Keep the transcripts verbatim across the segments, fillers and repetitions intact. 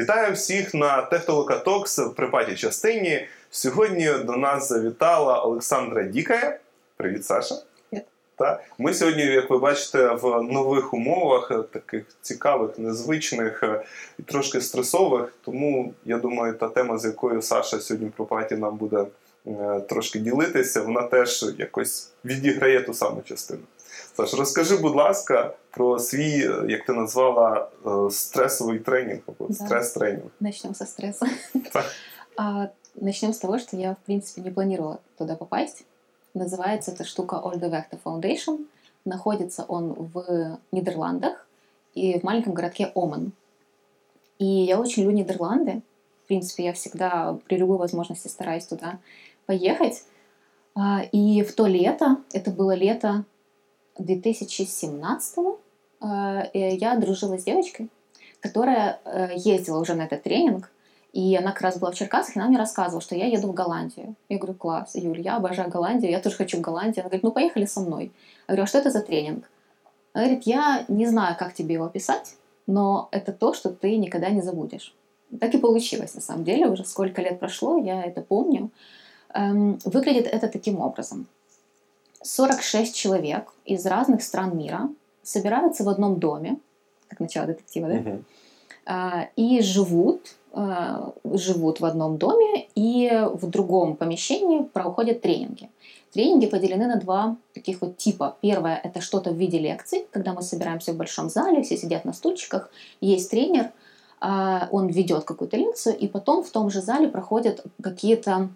Вітаю всіх на Tech Talks в припатій частині. Сьогодні до нас завітала Олександра Дікая. Привіт, Саша. Привіт. Та. Ми сьогодні, як ви бачите, в нових умовах, таких цікавих, незвичних і трошки стресових. Тому, я думаю, та тема, з якою Саша сьогодні в припаті нам буде трошки ділитися, вона теж якось відіграє ту саму частину. Саш, розкажи, будь ласка, про свій, як ти назвала, стресовый тренинг, да. Стресс-тренинг. Начнем со стресса. Да. Начнем с того, что я, в принципе, не планировала туда попасть. Называется эта штука Olde Wechte Foundation. Находится он в Нидерландах и в маленьком городке Омен. И я очень люблю Нидерланды. В принципе, я всегда при любой возможности стараюсь туда поехать. И в то лето, это было лето две тысячи семнадцатого, я дружила с девочкой, которая ездила уже на этот тренинг, и она как раз была в Черкасах, и она мне рассказывала, что я еду в Голландию. Я говорю: класс, Юль, я обожаю Голландию, я тоже хочу в Голландию. Она говорит: ну поехали со мной. Я говорю: а что это за тренинг? Она говорит: я не знаю, как тебе его описать, но это то, что ты никогда не забудешь. Так и получилось, на самом деле, уже сколько лет прошло, я это помню. Выглядит это таким образом. сорок шесть человек из разных стран мира собираются в одном доме, как начало детектива, да? Mm-hmm. а, и живут, а, живут в одном доме, и в другом помещении проходят тренинги. Тренинги поделены на два таких вот типа. Первое – это что-то в виде лекций, когда мы собираемся в большом зале, все сидят на стульчиках, есть тренер, а, он ведет какую-то лекцию, и потом в том же зале проходят какие-то...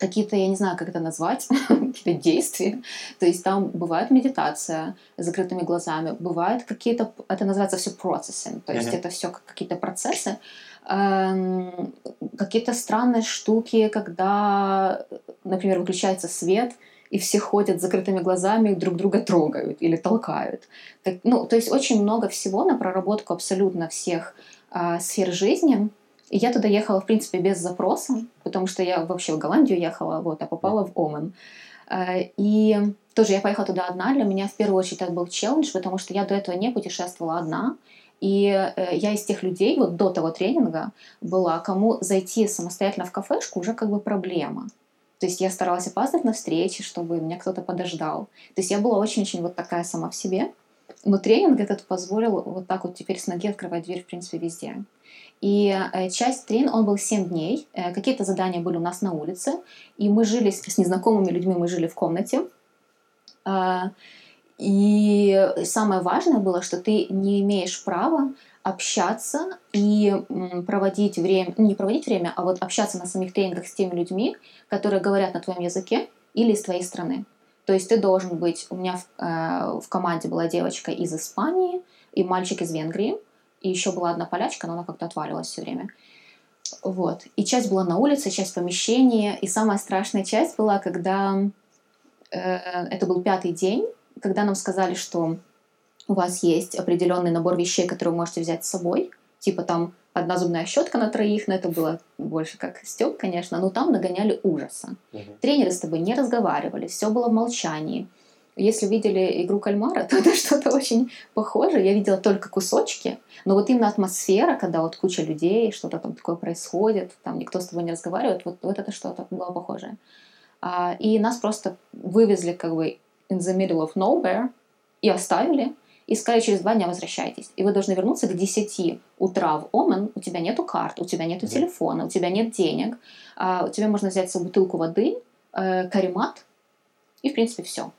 какие-то, я не знаю, как это назвать, какие-то действия. То есть там бывает медитация с закрытыми глазами, бывают какие-то, это называется все процессы, то есть mm-hmm. это все какие-то процессы, эм, какие-то странные штуки, когда, например, выключается свет, и все ходят с закрытыми глазами, друг друга трогают или толкают. Так, ну, то есть очень много всего на проработку абсолютно всех э, сфер жизни. И я туда ехала, в принципе, без запроса, потому что я вообще в Голландию ехала, вот, а попала в Омен. И тоже я поехала туда одна. Для меня в первую очередь это был челлендж, потому что я до этого не путешествовала одна. И я из тех людей, вот до того тренинга была, кому зайти самостоятельно в кафешку уже как бы проблема. То есть я старалась опаздывать на встречи, чтобы меня кто-то подождал. То есть я была очень-очень вот такая сама в себе. Но тренинг этот позволил вот так вот теперь с ноги открывать дверь, в принципе, везде. И часть тренинга, он был семь дней, какие-то задания были у нас на улице, и мы жили с, с незнакомыми людьми, мы жили в комнате. И самое важное было, что ты не имеешь права общаться и проводить время, не проводить время, а вот общаться на самих тренингах с теми людьми, которые говорят на твоем языке или из твоей страны. То есть ты должен быть... У меня в, э, в команде была девочка из Испании и мальчик из Венгрии. И еще была одна полячка, но она как-то отваливалась все время. Вот. И часть была на улице, часть в помещении. И самая страшная часть была, когда... Э, это был пятый день, когда нам сказали, что у вас есть определенный набор вещей, которые вы можете взять с собой. Типа там одна зубная щетка на троих, но это было больше как стёб, конечно, но там нагоняли ужаса. Uh-huh. Тренеры с тобой не разговаривали, все было в молчании. Если видели «Игру кальмара», то это что-то очень похожее. Я видела только кусочки, но вот именно атмосфера, когда вот куча людей, что-то там такое происходит, там никто с тобой не разговаривает, вот, вот это что-то было похожее. А, и нас просто вывезли как бы in the middle of nowhere и оставили. И сказали: через два дня возвращайтесь. И вы должны вернуться к десяти утра в Омен. У тебя нету карт, у тебя нету телефона, у тебя нет денег. А, у тебя можно взять с собой бутылку воды, э, каремат. И, в принципе, все.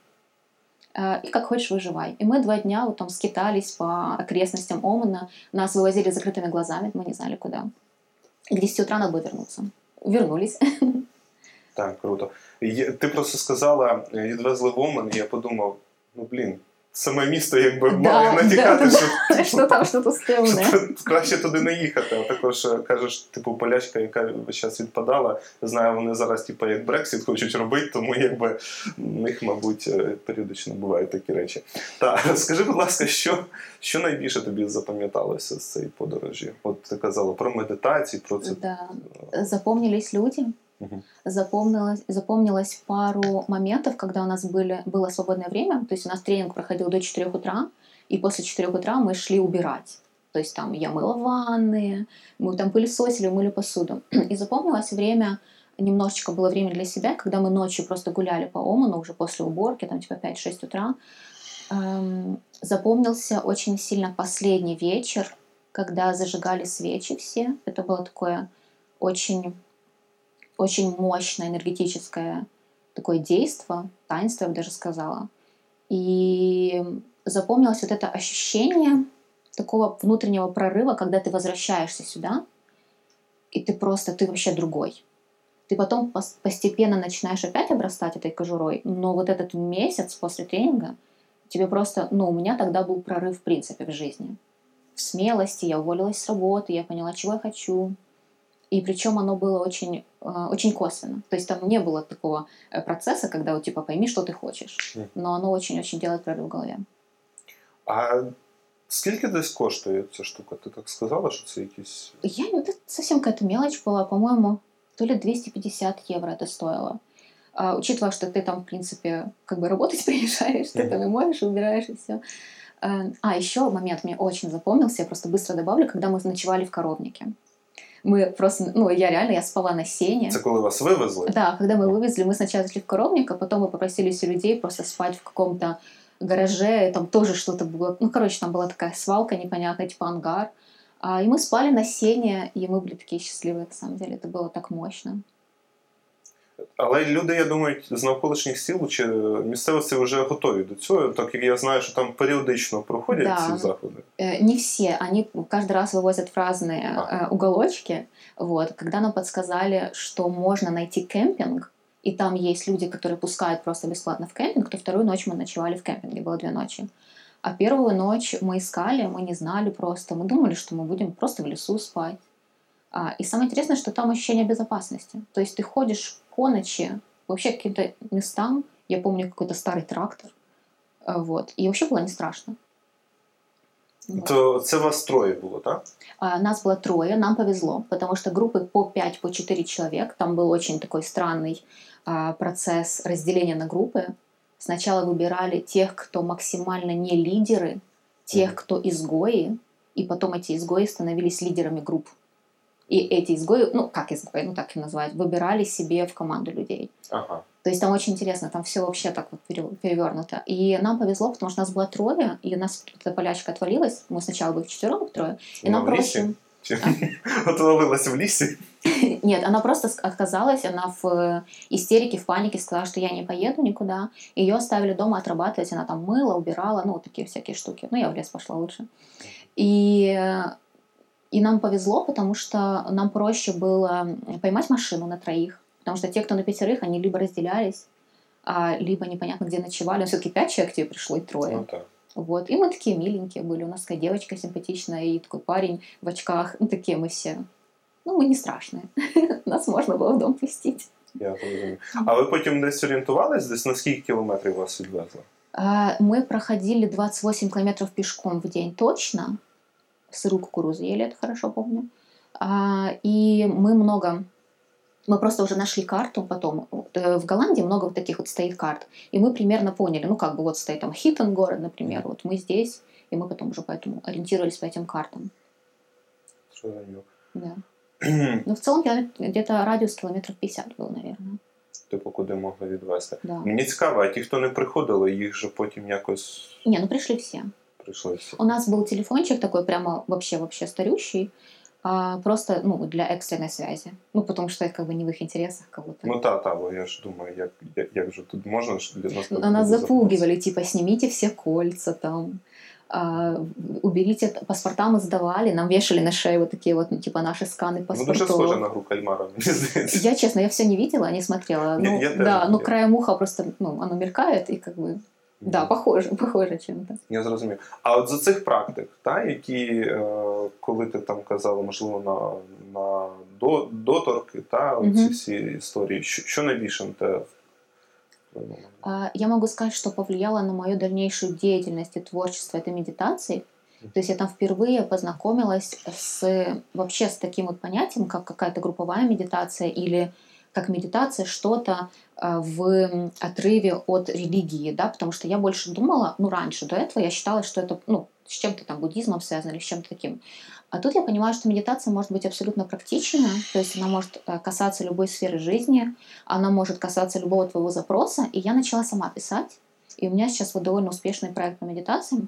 А, и как хочешь, выживай. И мы два дня вот там скитались по окрестностям Омена. Нас вывозили с закрытыми глазами, мы не знали, куда. К десяти утра надо было вернуться. Вернулись. Так, круто. Ты просто сказала, відвезли в Омен, я подумал, ну, блин, саме місто, якби, да, мало натякати, да, що, да, типу, що там щось темне. Краще туди не їхати. А також, кажеш, типу, полячка, яка зараз відпадала, знаю, вони зараз, типу, як Брексіт хочуть робити, тому, якби, в них, мабуть, періодично бувають такі речі. Та, скажи, будь ласка, що, що найбільше тобі запам'яталося з цієї подорожі? От ти казала про медитацію, про це. Да. Запомнились люди. Запомнилось, запомнилось пару моментов, когда у нас были, было свободное время. То есть у нас тренинг проходил до четырёх утра, и после четырёх утра мы шли убирать. То есть там я мыла ванны, мы там пылесосили, мыли посуду. И запомнилось время, немножечко было время для себя, когда мы ночью просто гуляли по Оману уже после уборки, там типа пять-шесть утра. Эм, запомнился очень сильно последний вечер, когда зажигали свечи все. Это было такое очень, очень мощное энергетическое такое действо, таинство, я бы даже сказала. И запомнилось вот это ощущение такого внутреннего прорыва, когда ты возвращаешься сюда, и ты просто, ты вообще другой. Ты потом постепенно начинаешь опять обрастать этой кожурой, но вот этот месяц после тренинга тебе просто... Ну, у меня тогда был прорыв в принципе в жизни. В смелости, я уволилась с работы, я поняла, чего я хочу. И причем оно было очень, очень косвенно. То есть там не было такого процесса, когда вот типа пойми, что ты хочешь. Но оно очень-очень делает прорыв в голове. А скільки десь коштує ця штука? Ти так сказала, що це якісь... Я, ну, це совсем какая-то мелочь была, по-моему... То ли двести пятьдесят евро это стоило. А, учитывая, что ты там, в принципе, как бы работать приезжаешь, mm-hmm. ты там и можешь, убираешь, и все. А, а еще момент мне очень запомнился, я просто быстро добавлю, когда мы ночевали в коровнике. Мы просто, ну, я реально, я спала на сене. Это когда вас вывезли? Да, когда мы вывезли, мы сначала шли в коровник, а потом мы попросились у людей просто спать в каком-то гараже, там тоже что-то было. Ну, короче, там была такая свалка непонятная, типа ангар. И мы спали на сене, и мы были такие счастливые, на самом деле. Это было так мощно. Але люди, я думаю, з навколишніх сіл чи місцевості вже готові до цього, так як я знаю, що там періодично проходять да. ці заходи. Не все. Они каждый раз вывозят в разные ага. уголочки. Вот. Когда нам подсказали, что можно найти кемпинг, и там есть люди, которые пускают просто бесплатно в кемпинг, то вторую ночь мы ночевали в кемпинге, было две ночи. А первую ночь мы искали, мы не знали просто. Мы думали, что мы будем просто в лесу спать. А, и самое интересное, что там ощущение безопасности. То есть ты ходишь по ночи вообще к каким-то местам. Я помню какой-то старый трактор. Вот. И вообще было не страшно. Вот. То це вас трое было, да? А, нас было трое, нам повезло. Потому что группы по пять, по четыре человек. Там был очень такой странный а, процесс разделения на группы. Сначала выбирали тех, кто максимально не лидеры, тех, кто изгои, и потом эти изгои становились лидерами групп. И эти изгои, ну как изгои, ну так и называют, выбирали себе в команду людей. Ага. То есть там очень интересно, там все вообще так вот перевернуто. И нам повезло, потому что нас было трое, и у нас эта полячка отвалилась, мы сначала были вчетвером, трое, и нам просто... Отвалилась в лесе? Нет, она просто отказалась, она в истерике, в панике сказала, что я не поеду никуда. Ее оставили дома отрабатывать, она там мыла, убирала, ну, вот такие всякие штуки. Ну, я в лес пошла лучше. И, и нам повезло, потому что нам проще было поймать машину на троих, потому что те, кто на пятерых, они либо разделялись, либо непонятно где ночевали. Но все-таки пять человек тебе пришло и трое. Ну, да. Вот. И мы такие миленькие были. У нас такая девочка симпатичная и такой парень в очках. Ну, такие мы все. Ну, мы не страшные. Нас можно было в дом пустить. Я понимаю. А вы потом десь орієнтувались? Десь на сколько километров вас отвезло? Мы проходили двадцать восемь километров пешком в день точно. Сырую кукурузу ели, это хорошо помню. И мы много... Мы просто уже нашли карту потом. В Голландии много вот таких вот стоит карт. И мы примерно поняли, ну как бы вот стоит там Хиттен город, например, вот мы здесь, и мы потом уже поэтому ориентировались по этим картам. Да. Ну в целом я где-то радиус километров пятьдесят был, наверное. Типу, куди могли відвести. Да. Мені цікаво, а ті, хто не приходили, їх же потім якось... Не, ну прийшли всі. Прийшли всі. У нас був телефончик такой прямо вообще-вообще старющий, а просто, ну, для экстренной связи. Ну, потому что это как бы не в их интересах кого-то. Ну, да, да, я же думаю, я, я, я же тут можно... Но нас запугивали, типа, снимите все кольца там, а, уберите, паспорта мы сдавали, нам вешали на шею вот такие вот, ну, типа, наши сканы паспортов. Ну, даже схоже на гру кальмара, мне кажется. Я, честно, я все не видела, не смотрела. Ну, я, я да, даже, но я... краем уха просто, ну, оно мелькает и как бы... Да, похоже, похоже чим-то. Я зрозумів. А от за цих практик, та, які, е, коли ти там казала, можливо, на, на до, доторки, та, mm-hmm. оці всі історії, що, що найбільше на те? Я могу сказать, что повлияло на мою дальнейшую деятельность и творчество этой медитации. Mm-hmm. То есть я там впервые познакомилась с, вообще с таким вот понятием, как какая-то групповая медитация или как медитация, что-то в отрыве от религии, да, потому что я больше думала, ну, раньше, до этого я считала, что это, ну, с чем-то там буддизмом связано или с чем-то таким. А тут я понимаю, что медитация может быть абсолютно практична, то есть она может касаться любой сферы жизни, она может касаться любого твоего запроса, и я начала сама писать, и у меня сейчас вот довольно успешный проект по медитациям,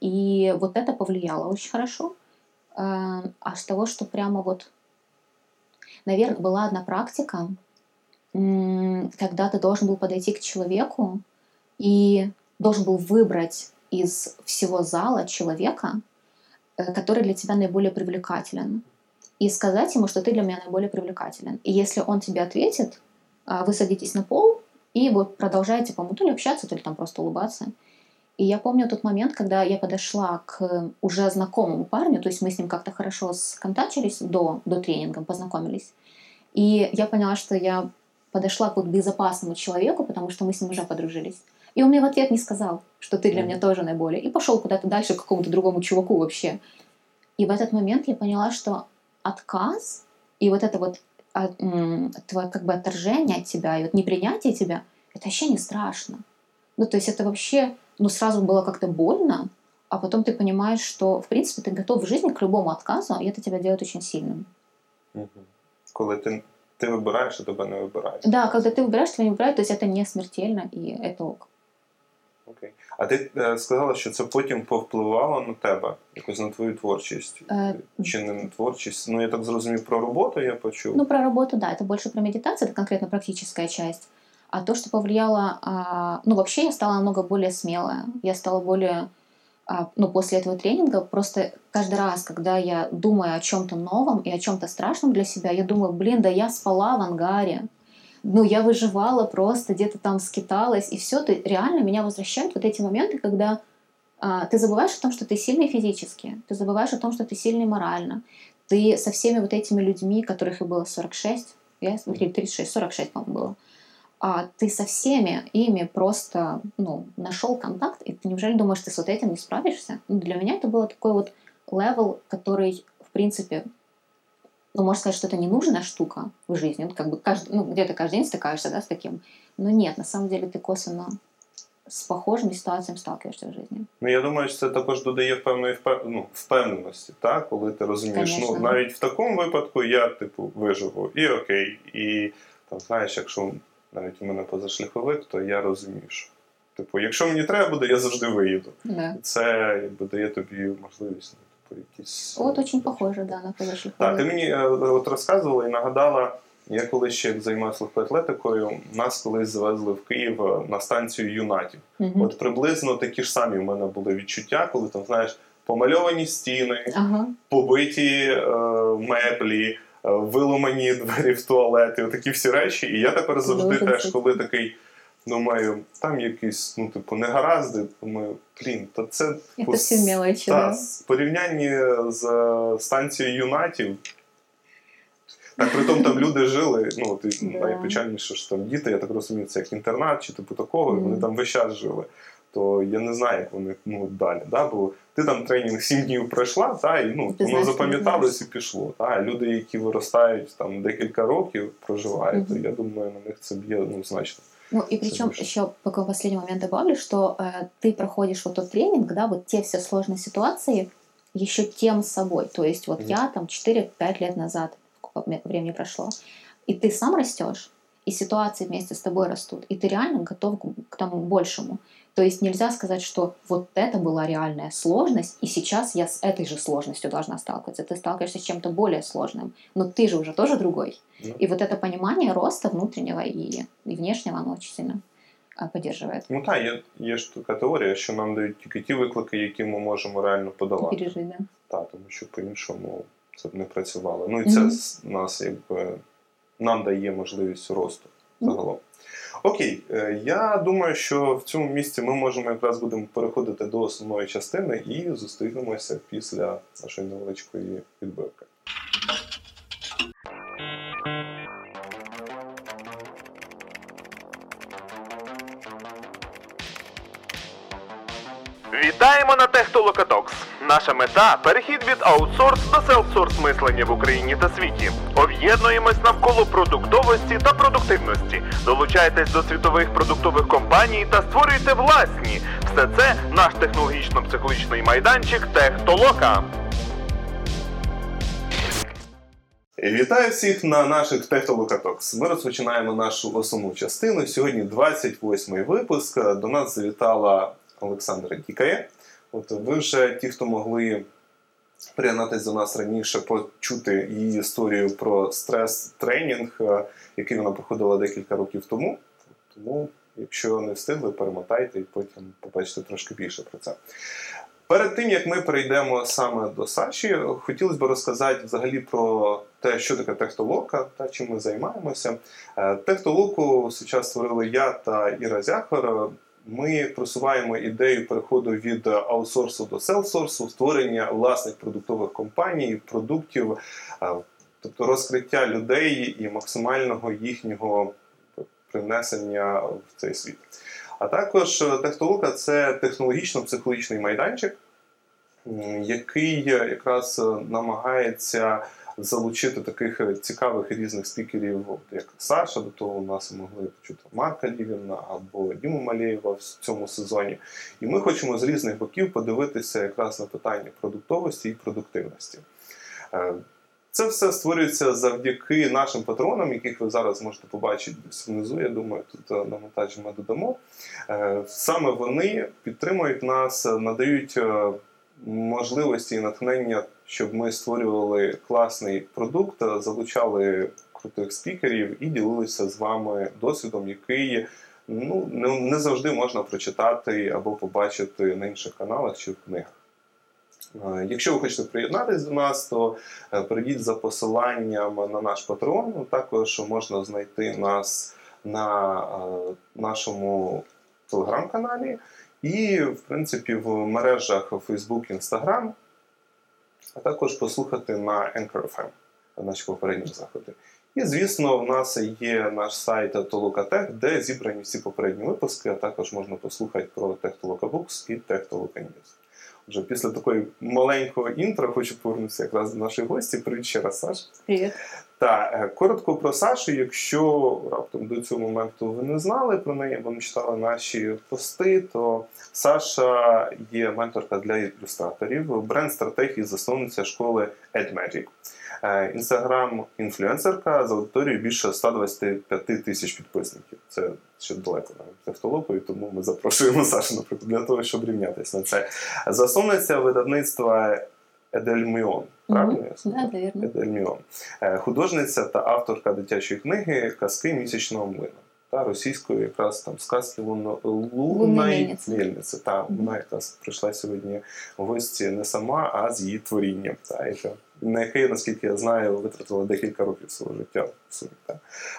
и вот это повлияло очень хорошо. А с того, что прямо вот, наверное, была одна практика, когда ты должен был подойти к человеку и должен был выбрать из всего зала человека, который для тебя наиболее привлекателен, и сказать ему, что ты для меня наиболее привлекателен. И если он тебе ответит, вы садитесь на пол и вот продолжаете, по-моему, то ли общаться, то ли там просто улыбаться. И я помню тот момент, когда я подошла к уже знакомому парню, то есть мы с ним как-то хорошо сконтачились до, до тренинга, познакомились. И я поняла, что я подошла к безопасному человеку, потому что мы с ним уже подружились. И он мне в ответ не сказал, что ты для меня тоже наиболее. И пошел куда-то дальше к какому-то другому чуваку вообще. И в этот момент я поняла, что отказ и вот это вот от, твое как бы отторжение от тебя, и вот непринятие тебя, это вообще не страшно. Ну, то есть это вообще, ну, сразу было как-то больно, а потом ты понимаешь, что, в принципе, ты готов в жизни к любому отказу, и это тебя делает очень сильным. Угу. Коли ты, ты выбираешь, а тебя не выбирают. Да, когда ты выбираешь, тебя не выбирают, то есть это не смертельно, и это ок. Окей. А ти е, сказала, що це потім повпливало на тебе, якось на твою творчість? Е, Чи не на творчість? Ну, я так зрозумів, про роботу я почув. Ну, про роботу, да, це більше про медитацію, це конкретно практична частина. А то, что повлияло... Э, ну, вообще я стала намного более смелая. Я стала более... Э, ну, после этого тренинга просто каждый раз, когда я думаю о чем-то новом и о чем-то страшном для себя, я думаю, блин, да я спала в ангаре. Ну, я выживала просто, где-то там скиталась, и все, ты, реально меня возвращают вот эти моменты, когда э, ты забываешь о том, что ты сильный физически, ты забываешь о том, что ты сильный морально. Ты со всеми вот этими людьми, которых и было сорок шесть, я, тридцать шесть, сорок шесть, по-моему, было, а ты со всеми ими просто, ну, нашел контакт, и ты неужели думаешь, ты с вот этим не справишься? Ну, для меня это было такой вот левел, который, в принципе, ну, можно сказать, что это ненужная штука в жизни. Ну, как бы каждый, ну, где-то каждый день стыкаешься, да, с таким. Но нет, на самом деле ты косвенно з похожими ситуаціями сталкиваєшся в житті. Ну, я думаю, що це також додає певної впев... ну, впевненості, так? Коли ти розумієш, конечно, ну, навіть в такому випадку я, типу, виживу, і окей, і, там, знаєш, якщо... Навіть у мене позашляховик, то я розумію, що, типу, якщо мені треба буде, я завжди виїду. Да. Це якби дає тобі можливість, ну, типу, якісь... От дуже похоже, да, на позашляховик. Так, ти мені от розказувала і нагадала, я колись ще займався легкоатлетикою, нас колись завезли в Київ на станцію юнатів. Угу. От приблизно такі ж самі в мене були відчуття, коли там, знаєш, помальовані стіни, ага, побиті е- меблі, виломані двері в туалети, отакі всі речі. І я тепер завжди дуже теж, коли такий, думаю, там якісь, ну, типу, негаразди, думаю, блін, то це... Типу, це всі мелочі, та, да? В порівнянні з станцією юнатів, так, притом там люди жили, ну, от, да, найпечальніше, що там діти, я так розумію, це як інтернат, чи типу такого, mm. вони там весь час жили. То я не знаю, як вони, ну, далі, да? Бо ти там тренінг сім днів пройшла, та, і, ну, ти воно знаєш, запам'яталось і пішло. Та. Люди, які виростають там декілька років, проживають, mm-hmm. то, я думаю, на них це б'є, ну, значно. Ну, и причем еще такой последний момент добавлю, что э, ты проходишь вот тот тренинг, да, вот те все сложные ситуации еще тем собой. То есть вот mm-hmm. я там четыре-пять лет назад, сколько времени прошло, и ты сам растешь, и ситуации вместе с тобой растут, и ты реально готов к тому большему. То есть нельзя сказать, что вот это была реальная сложность, и сейчас я с этой же сложностью должна сталкиваться. Ты сталкиваешься с чем-то более сложным, но ты же уже тоже другой. Ну. И вот это понимание роста внутреннего и, и внешнего, оно очень сильно поддерживает. Ну так, є, є ж така теорія, що нам дають тільки ті виклики, які ми можемо реально подолати. Пережити, да. Так, тому що по-іншому це б не працювало. Ну і це mm-hmm. нас, якби, нам дає можливість росту загалом. Окей, я думаю, що в цьому місці ми можемо якраз будемо переходити до основної частини і зустрінемося після нашої невеличкої відбивки. Вітаємо на Технолокатокс! Наша мета – перехід від аутсорс до селфсорс мислення в Україні та світі. Об'єднуємось навколо продуктовості та продуктивності. Долучайтесь до світових продуктових компаній та створюйте власні. Все це – наш технологічно-психологічний майданчик «Техтолока». Вітаю всіх на наших Техтолока Токс. Ми розпочинаємо нашу основну частину. Сьогодні двадцять восьмий випуск. До нас завітала Олександра Дікая. От ви вже, ті, хто могли приєднатися до нас раніше, почути її історію про стрес-тренінг, який вона проходила декілька років тому. Тому, якщо не встигли, перемотайте і потім побачите трошки більше про це. Перед тим, як ми перейдемо саме до Саші, хотілося б розказати взагалі про те, що таке Техтолока та чим ми займаємося. Техтолоку зараз створили я та Іра Зяхвер. Ми просуваємо ідею переходу від аутсорсу до селфсорсу, створення власних продуктових компаній, продуктів, тобто розкриття людей і максимального їхнього привнесення в цей світ. А також Техтолока – це технологічно-психологічний майданчик, який якраз намагається залучити таких цікавих і різних спікерів, як Саша, до того у нас могли почути Марка Лівіна або Діму Малєєва в цьому сезоні. І ми хочемо з різних боків подивитися якраз на питання продуктовості і продуктивності. Це все створюється завдяки нашим патронам, яких ви зараз можете побачити внизу, я думаю, тут на монтажі ми додамо. Саме вони підтримують нас, надають можливості і натхнення, щоб ми створювали класний продукт, залучали крутих спікерів і ділилися з вами досвідом, який ну, не, не завжди можна прочитати або побачити на інших каналах чи в книгах. Якщо ви хочете приєднатися до нас, то перейдіть за посиланням на наш Patreon. Також можна знайти нас на нашому телеграм-каналі і, в принципі, в мережах Facebook, Instagram, а також послухати на Anchor еф ем наші попередні заходи. І, звісно, в нас є наш сайт Toluca.tech, де зібрані всі попередні випуски, а також можна послухати про Techtoloca Books і Techtoloca News. Вже після такої маленького інтро хочу повернутися якраз до нашої гості. Привіт ще раз, Саш. Привіт. Так, коротко про Сашу. Якщо раптом до цього моменту ви не знали про неї, або не читали наші пости, то Саша є менторка для ілюстраторів, бренд-стратег і засновниця школи Ad Magic. Інстаграм-інфлюенсерка з аудиторією більше сто двадцять п'ять тисяч підписників. Це ще далеко навіть Техтолоку, і тому ми запрошуємо Сашу, наприклад, для того, щоб рівнятися на це. Засновниця видавництва Edelmion. Правильно? Mm-hmm. Да, Edelmion. Художниця та авторка дитячої книги «Казки місячного луни» та російською якраз там «Сказки лунної мельниці». Та вона якраз прийшла сьогодні в гості не сама, а з її творінням. Та, і на яке, наскільки я знаю, витратила декілька років свого життя.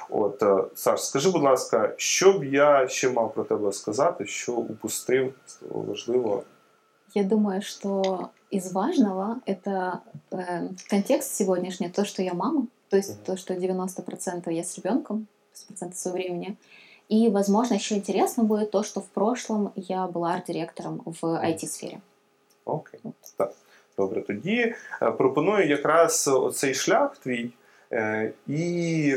От, Саш, скажи, будь ласка, що б я ще мав про тебе сказати, що упустив з того важливого? Я думаю, что из важного это э, контекст сегодняшний, то, что я мама, то есть mm-hmm. то, что девяносто процентов я с ребенком, сто процентов своего времени. И, возможно, еще интересно будет то, что в прошлом я была арт-директором в ай ті-сфері. Окей, okay. Так. Добре, тоді пропоную якраз оцей шлях твій і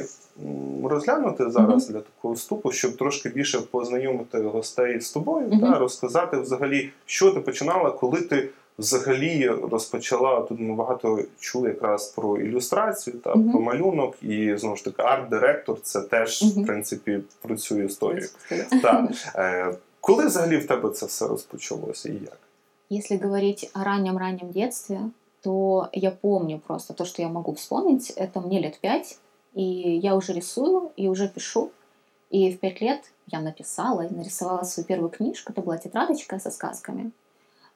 розглянути зараз mm-hmm. для такого вступу, щоб трошки більше познайомити гостей з тобою, mm-hmm. та розказати взагалі, що ти починала, коли ти взагалі розпочала, тут ми багато чули якраз про ілюстрацію, та mm-hmm. про малюнок, і, знову ж таки, арт-директор – це теж, mm-hmm. в принципі, про цю історію. Mm-hmm. Так. Коли взагалі в тебе це все розпочалося і як? Если говорить о раннем-раннем детстве, то я помню просто то, что я могу вспомнить, это мне лет пять, и я уже рисую, и уже пишу. И в пять лет я написала и нарисовала свою первую книжку, это была тетрадочка со сказками.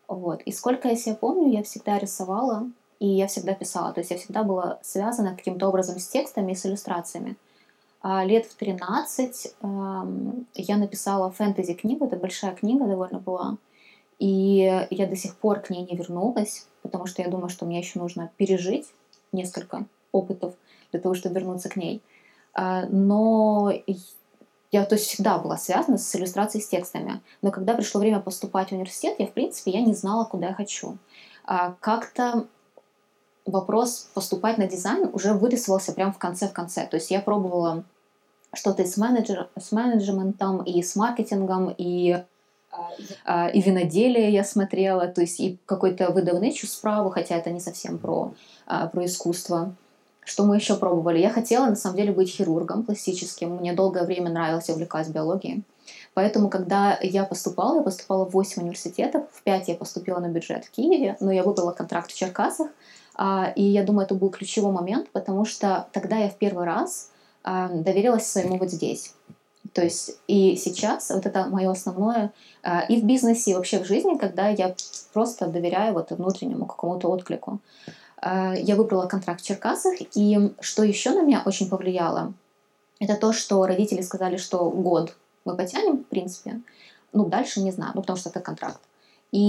Вот. И сколько я себя помню, я всегда рисовала, и я всегда писала. То есть я всегда была связана каким-то образом с текстами и с иллюстрациями. А лет в тринадцать эм, я написала фэнтези-книгу, это большая книга довольно была. И я до сих пор к ней не вернулась, потому что я думаю, что мне еще нужно пережить несколько опытов для того, чтобы вернуться к ней. Но я, то есть, всегда была связана с иллюстрацией, с текстами. Но когда пришло время поступать в университет, я, в принципе, я не знала, куда я хочу. как-то вопрос поступать на дизайн уже вырисовался прямо в конце-в конце. То есть я пробовала что-то и с, менеджер, с менеджментом, и с маркетингом, и, и виноделие я смотрела, то есть и какой-то выдавничу справу, хотя это не совсем про, про искусство. Что мы еще пробовали? Я хотела, на самом деле, быть хирургом пластическим. Мне долгое время нравилось, я увлекалась биологией. Поэтому, когда я поступала, я поступала в восемь университетов, в пять я поступила на бюджет в Киеве, но я выбрала контракт в Черкасах, и я думаю, это был ключевой момент, потому что тогда я в первый раз доверилась своему вот здесь. То есть и сейчас вот это мое основное и в бизнесе, и вообще в жизни, когда я просто доверяю вот внутреннему какому-то отклику. Я выбрала контракт в Черкасах, и что еще на меня очень повлияло, это то, что родители сказали, что год мы потянем, в принципе, ну, дальше не знаю, ну, потому что это контракт. И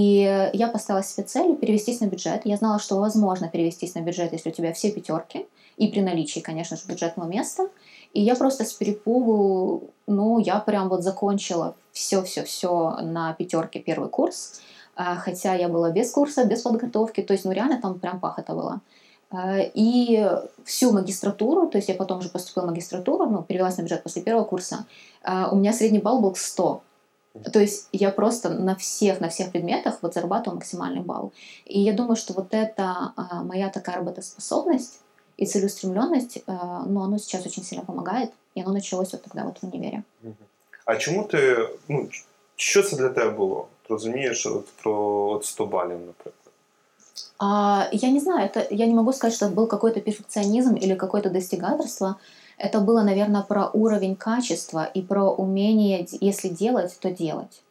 я поставила себе цель перевестись на бюджет. Я знала, что возможно перевестись на бюджет, если у тебя все пятерки, и при наличии, конечно же, бюджетного места. И я просто с перепугу, ну, я прям вот закончила все-все-все на пятерке первый курс, хотя я была без курса, без подготовки, то есть, ну, реально там прям пахота была. И всю магистратуру, то есть я потом уже поступила в магистратуру, ну, перевелась на бюджет после первого курса, у меня средний балл был сто. То есть я просто на всех, на всех предметах вот зарабатывала максимальный балл. И я думаю, что вот эта моя такая работоспособность и целеустремленность, ну, оно сейчас очень сильно помогает, и оно началось вот тогда вот в универе. А чому ти, ну, що це для тебе було? Розумієш, от про от сто балів, наприклад? А, я не знаю, это, я не могу сказать, что это был какой-то перфекционизм или какое-то достигаторство. Это было, наверное, про уровень качества и про умение, если делать, то делать.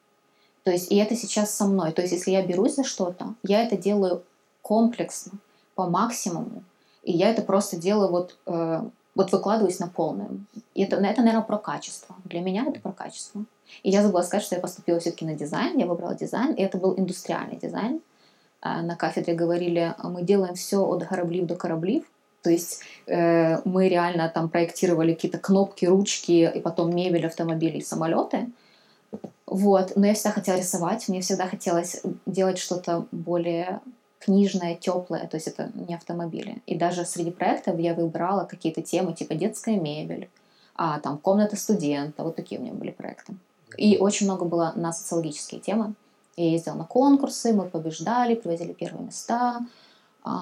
То есть, и это сейчас со мной. То есть, если я берусь за что-то, я это делаю комплексно, по максимуму. И я это просто делаю, вот, э, вот выкладываюсь на полную. И это, это, наверное, про качество. Для меня это про качество. И я забыла сказать, что я поступила все-таки на дизайн, я выбрала дизайн, и это был индустриальный дизайн. На кафедре говорили, мы делаем все от граблів до кораблів. То есть э, мы реально там проектировали какие-то кнопки, ручки, и потом мебель, автомобили и самолеты. Вот. Но я всегда хотела рисовать, мне всегда хотелось делать что-то более книжное, теплое, то есть это не автомобили. И даже среди проектов я выбирала какие-то темы, типа детская мебель, а, там, комната студента, вот такие у меня были проекты. И очень много было на социологические темы. Я ездила на конкурсы, мы побеждали, привозили первые места. А,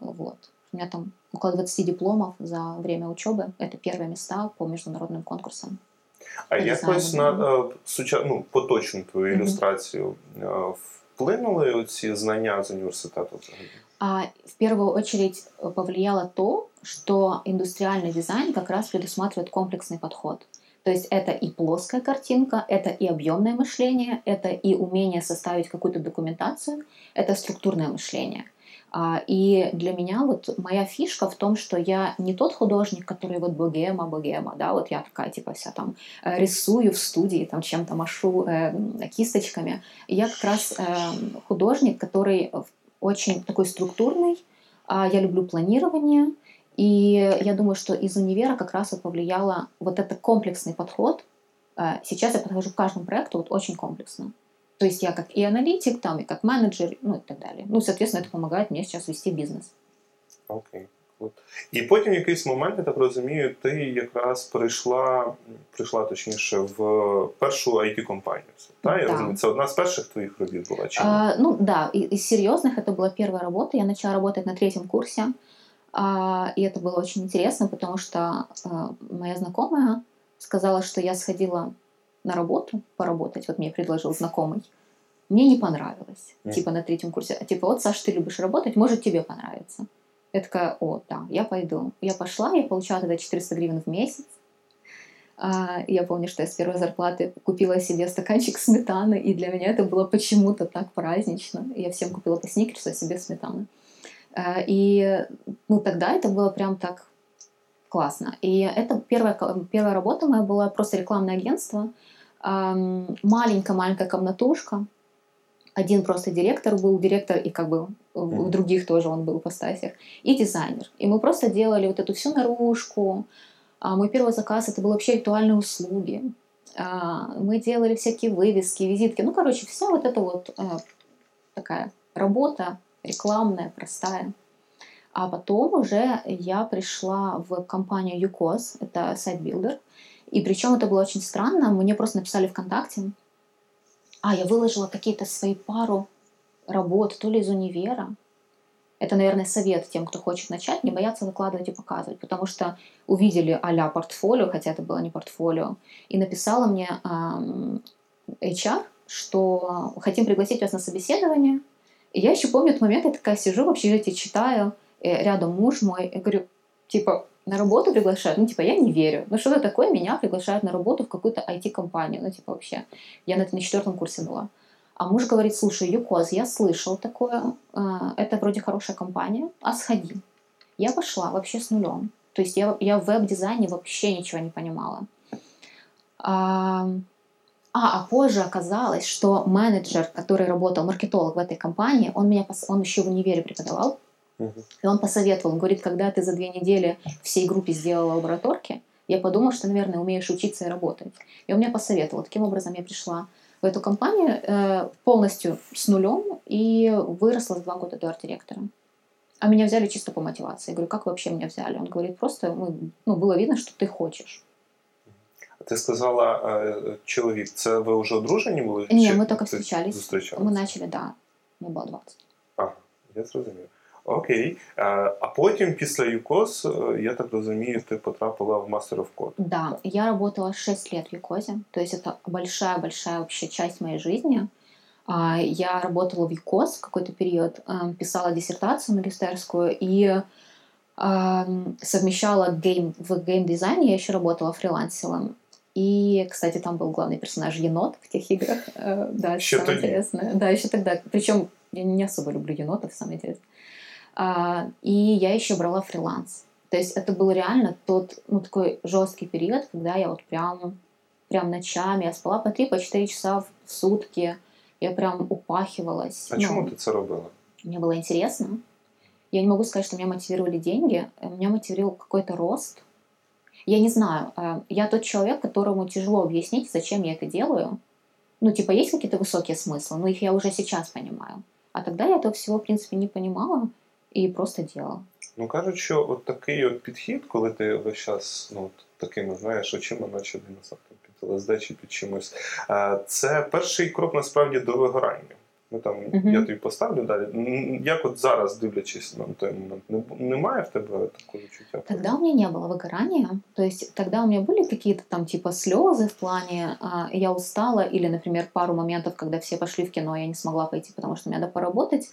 вот. У меня там около двадцати дипломов за время учебы. Это первые места по международным конкурсам. А якось на суча... ну, поточну твою ілюстрацію mm-hmm. вплинули ці знання з університету? А, в первую очередь повлияло то, что индустриальный дизайн как раз предусматривает комплексный подход. То есть это и плоская картинка, это и объемное мышление, это и умение составить какую-то документацию, это структурное мышление. И для меня вот моя фишка в том, что я не тот художник, который вот богема, богема, да, вот я такая типа вся там рисую в студии, там чем-то машу э, кисточками. Я как раз э, художник, который очень такой структурный, э, я люблю планирование, и я думаю, что из универа как раз вот повлияло вот этот комплексный подход. Э, сейчас я подхожу к каждому проекту вот очень комплексно. То есть я как и аналитик, там, и как менеджер, ну и так далее. Ну, соответственно, это помогает мне сейчас вести бизнес. Окей. Good. І потім в якийсь момент, я так розумію, ти якраз прийшла, прийшла точніше, в першу ай ті-компанію. Да? Я да. розумію, це одна з перших твоїх робіт була? Чи а, ну, да. Из серьезных это была первая работа. Я начала работать на третьем курсе. А, и это было очень интересно, потому что а, моя знакомая сказала, что я сходила на работу, поработать, вот мне предложил знакомый, мне не понравилось, mm. типа на третьем курсе, типа, вот, Саш, ты любишь работать, может, тебе понравится. Я такая, о, да, я пойду. Я пошла, я получала тогда четыреста гривен в месяц. А, я помню, что я с первой зарплаты купила себе стаканчик сметаны, и для меня это было почему-то так празднично. Я всем купила по сникерсу, а себе сметаны. А, и, ну, тогда это было прям так классно. И это первая, первая работа моя была, просто рекламное агентство. Маленькая-маленькая комнатушка. Один просто директор был, директор и как бы в других тоже он был в постасях. И дизайнер. И мы просто делали вот эту всю наружку. Мой первый заказ, это были вообще ритуальные услуги. Мы делали всякие вывески, визитки. Ну, короче, вся вот эта вот такая работа рекламная, простая. А потом уже я пришла в компанию uCoz, это сайт-билдер. И причем это было очень странно, мне просто написали ВКонтакте. А, я выложила какие-то свои пару работ, то ли из универа. Это, наверное, совет тем, кто хочет начать, не бояться выкладывать и показывать. Потому что увидели а-ля портфолио, хотя это было не портфолио, и написала мне эйч ар, что хотим пригласить вас на собеседование. И я еще помню этот момент, я такая сижу в общежитии, читаю, рядом муж мой, и говорю, типа, на работу приглашают? Ну, типа, я не верю. Ну, что это такое? Меня приглашают на работу в какую-то ай ти-компанию. Ну, типа, вообще. Я на, на четвертом курсе была. А муж говорит, слушай, uCoz, я слышал такое. Это вроде хорошая компания. А сходи. Я пошла вообще с нулем. То есть я, я в веб-дизайне вообще ничего не понимала. А, а позже оказалось, что менеджер, который работал, маркетолог в этой компании, он, меня, он еще в универе преподавал. И он посоветовал, он говорит, когда ты за две недели всей группе сделала лабораторки, я подумала, что, наверное, умеешь учиться и работать. И он мне посоветовал. Таким образом, я пришла в эту компанию э, полностью с нулем и выросла за два года до арт-директора. А меня взяли чисто по мотивации. Я говорю, как вообще меня взяли? Он говорит, просто мы, ну, было видно, что ты хочешь. Ты сказала, человек, это вы уже одружені были? Нет, мы только встречались. встречались. Мы начали, да. Мне было двадцать. А, я зрозуміла. Окей. А потім після uCoz, я так розумію, ти потрапила в Master of Code. Да, так. Я работала шесть лет в uCoz, то есть это большая-большая вообще часть моей жизни. Я работала в uCoz в какой-то период, писала диссертацию магистерскую и совмещала гейм, в гейм-дизайне, я еще работала фрилансером. И, кстати, там был главный персонаж енот в тех играх. Да, еще самое интересное. Да, еще тогда. Причем я не особо люблю енотов, самое интересное. Uh, и я еще брала фриланс. То есть это был реально тот, ну, такой жесткий период, когда я вот прям, прям ночами, я спала по три-четыре часа в сутки, я прям упахивалась. А ну, чему ты это делала? Мне было интересно. Я не могу сказать, что меня мотивировали деньги, меня мотивировал какой-то рост. Я не знаю, я тот человек, которому тяжело объяснить, зачем я это делаю. Ну, типа, есть какие-то высокие смыслы, но их я уже сейчас понимаю. А тогда я этого всего, в принципе, не понимала. І просто діла. Ну, кажуть, що от такий от підхід, коли ти весь час, ну, такими, знаєш, очима, наче динозавром, під ЛСД чи під чимось, це перший крок, насправді, до вигорання. Ну, там, uh-huh. Я тобі поставлю далі. Як от зараз, дивлячись на той момент, немає в тебе такого чуття? Тоді у мене не було вигорання. Тобто, тоді у мене були якісь там, типа, сльози в плані «я устала», або, наприклад, пару моментів, коли всі пішли в кіно, я не змогла пойти, тому що мені треба поработати.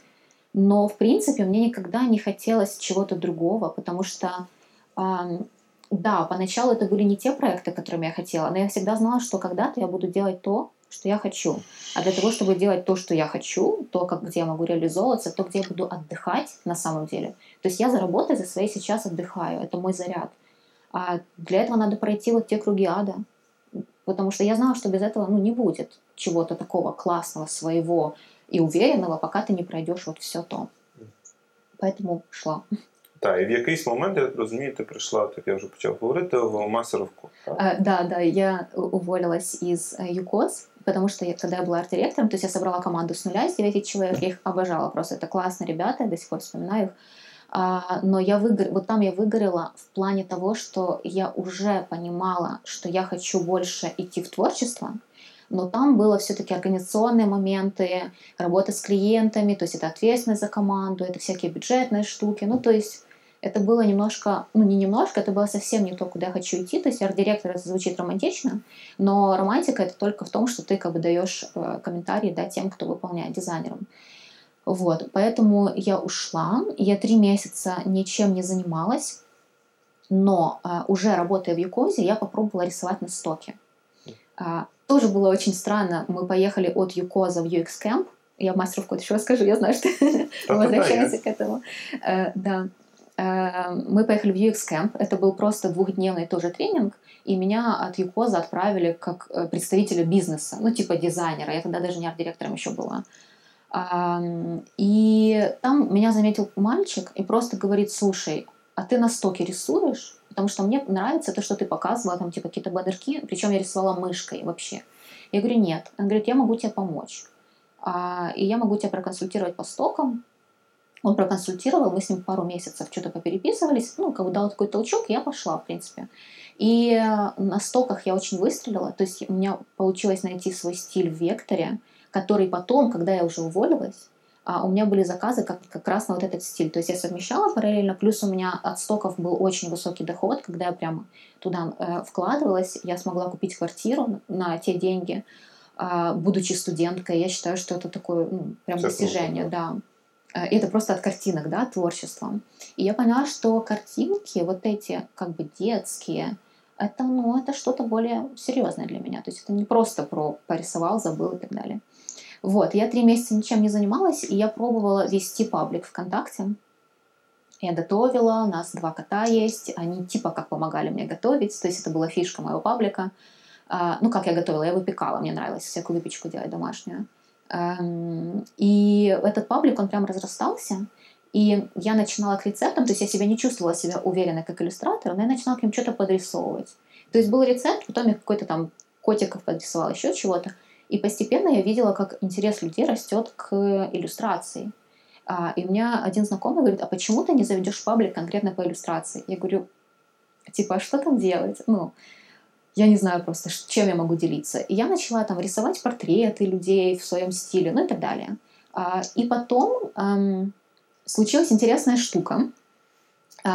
Но, в принципе, мне никогда не хотелось чего-то другого, потому что, э, да, поначалу это были не те проекты, которыми я хотела, но я всегда знала, что когда-то я буду делать то, что я хочу. А для того, чтобы делать то, что я хочу, то, как, где я могу реализовываться, то, где я буду отдыхать на самом деле. То есть я за работой, за своей сейчас отдыхаю, это мой заряд. А для этого надо пройти вот те круги ада, потому что я знала, что без этого, ну, не будет чего-то такого классного, своего, и уверенного, пока ты не пройдешь вот все то. Поэтому шла. Так, і в якийсь момент, я розумію, ти прийшла, так я вже почав говорити, в Master of Code, так? А, да, да, я уволилась из uCoz, потому что я, когда я была арт-директором, то есть я собрала команду с нуля, с девяти человек, я их обожала просто, это классные ребята, я до сих пор вспоминаю их. А, но я выгор... вот там я выгорела в плане того, что я уже понимала, что я хочу больше идти в творчество, но там было все-таки организационные моменты, работа с клиентами, то есть это ответственность за команду, это всякие бюджетные штуки. Ну, то есть это было немножко, ну, не немножко, это было совсем не то, куда я хочу идти. То есть арт-директор, это звучит романтично, но романтика — это только в том, что ты как бы даешь э, комментарии, да, тем, кто выполняет, дизайнерам. Вот, поэтому я ушла, я три месяца ничем не занималась, но э, уже работая в uCoz, я попробовала рисовать на стоке. Тоже было очень странно. Мы поехали от uCoz в ю экс кэмп. Я в Master of Code еще расскажу, я знаю, что мы возвращаемся к этому. Да. Мы поехали в ю экс кэмп. Это был просто двухдневный тоже тренинг. И меня от uCoz отправили как представителя бизнеса. Ну, типа дизайнера. Я тогда даже не арт-директором еще была. И там меня заметил мальчик и просто говорит, слушай, а ты на стоке рисуешь? Потому что мне нравится то, что ты показывала, там, типа, какие-то бадырки, причем я рисовала мышкой вообще. Я говорю, нет. Он говорит, я могу тебе помочь. А, и я могу тебя проконсультировать по стокам. Он проконсультировал, мы с ним пару месяцев что-то попереписывались, ну, как бы дал такой толчок, я пошла, в принципе. И на стоках я очень выстрелила, то есть у меня получилось найти свой стиль в векторе, который потом, когда я уже уволилась, у меня были заказы как, как раз на вот этот стиль. То есть я совмещала параллельно, плюс у меня от стоков был очень высокий доход, когда я прямо туда э, вкладывалась, я смогла купить квартиру на те деньги, э, будучи студенткой. Я считаю, что это такое, ну, прям достижение, да. И это просто от картинок, да, творчества. И я поняла, что картинки, вот эти как бы детские, это, ну, это что-то более серьезное для меня. То есть это не просто про порисовал, забыл и так далее. Вот, я три месяца ничем не занималась, и я пробовала вести паблик ВКонтакте. Я готовила, у нас два кота есть, они типа как помогали мне готовить, то есть это была фишка моего паблика. Ну, как я готовила, я выпекала, мне нравилось всякую выпечку делать домашнюю. И этот паблик, он прям разрастался, и я начинала к рецептам, то есть я себя не чувствовала себя уверенно как иллюстратор, но я начинала к ним что-то подрисовывать. То есть был рецепт, потом я какой-то там котиков подрисовала, еще чего-то, и постепенно я видела, как интерес людей растет к иллюстрации. И у меня один знакомый говорит: а почему ты не заведешь паблик конкретно по иллюстрации? Я говорю, типа, а что там делать? Ну, я не знаю просто, чем я могу делиться. И я начала там рисовать портреты людей в своем стиле, ну и так далее. И потом эм, случилась интересная штука.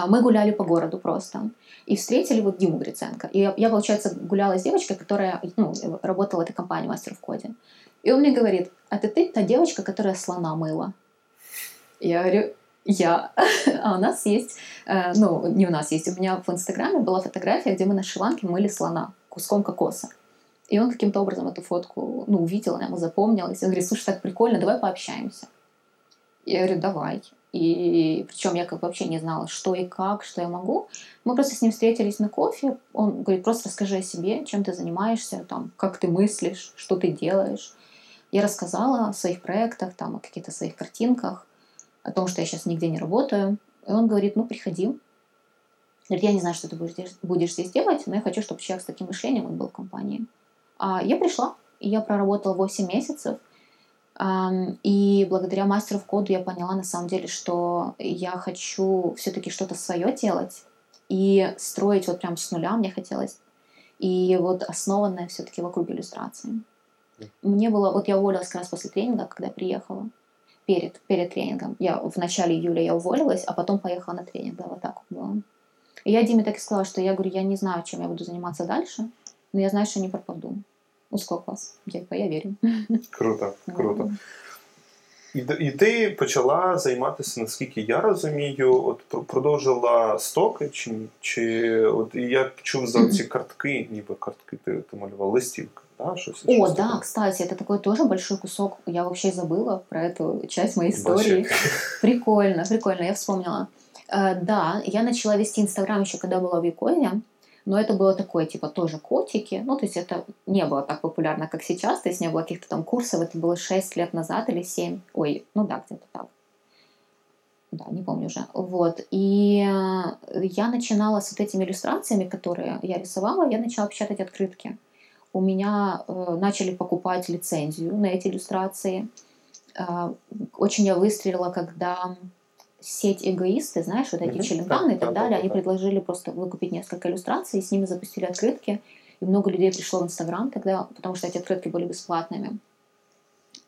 Мы гуляли по городу просто. И встретили вот Диму Гриценко. И я, я, получается, гуляла с девочкой, которая, ну, работала в этой компании Master of Code. И он мне говорит: а ты, ты та девочка, которая слона мыла? Я говорю... Я. А у нас есть, э, ну, не у нас есть, у меня в Инстаграме была фотография, где мы на Шри-Ланке мыли слона куском кокоса. И он каким-то образом эту фотку, ну, увидел, она ему запомнилась. Он говорит: слушай, так прикольно, давай пообщаемся. Я говорю: давай. И причем я как бы вообще не знала, что и как, что я могу. Мы просто с ним встретились на кофе. Он говорит: просто расскажи о себе, чем ты занимаешься, там, как ты мыслишь, что ты делаешь. Я рассказала о своих проектах, там, о каких-то своих картинках, о том, что я сейчас нигде не работаю. И он говорит: ну, приходи. Говорит: я не знаю, что ты будешь, будешь здесь делать, но я хочу, чтобы человек с таким мышлением он был в компании. А я пришла, и я проработала восемь месяцев. И благодаря Master of Code я поняла, на самом деле, что я хочу все-таки что-то свое делать. И строить вот прям с нуля мне хотелось. И вот основанное все-таки вокруг иллюстрации. Мне было... Вот я уволилась как раз после тренинга, когда приехала. Перед, перед тренингом. Я в начале июля я уволилась, а потом поехала на тренинг. Да, вот так вот было. И я Диме так и сказала, что я говорю: я не знаю, чем я буду заниматься дальше, но я знаю, что не пропаду. uCoz. Я, я верю. Круто, круто. І, і ти почала займатися, наскільки я розумію, от продовжила стоки, чи, чи от я чув за ці картки, ніби картки ти, ти малювала, листівки, да, щось. О, да, такое. Кстати, это такой тоже большой кусок. Я вообще забыла про эту часть моей истории. Большой. Прикольно, прикольно, я вспомнила. Э, да, я начала вести Инстаграм еще, когда была в uCoz. Но это было такое, типа, тоже котики. Ну, то есть это не было так популярно, как сейчас. То есть не было каких-то там курсов. Это было шесть лет назад или семь. Ой, ну да, где-то так. Да, не помню уже. Вот. И я начинала с вот этими иллюстрациями, которые я рисовала, я начала печатать открытки. У меня э, начали покупать лицензию на эти иллюстрации. Э, очень я выстрелила, когда... сеть «Эгоисты», знаешь, вот эти mm-hmm. челентаны да, и так да, далее, да, они да. предложили просто выкупить несколько иллюстраций, и с ними запустили открытки, и много людей пришло в Инстаграм тогда, потому что эти открытки были бесплатными.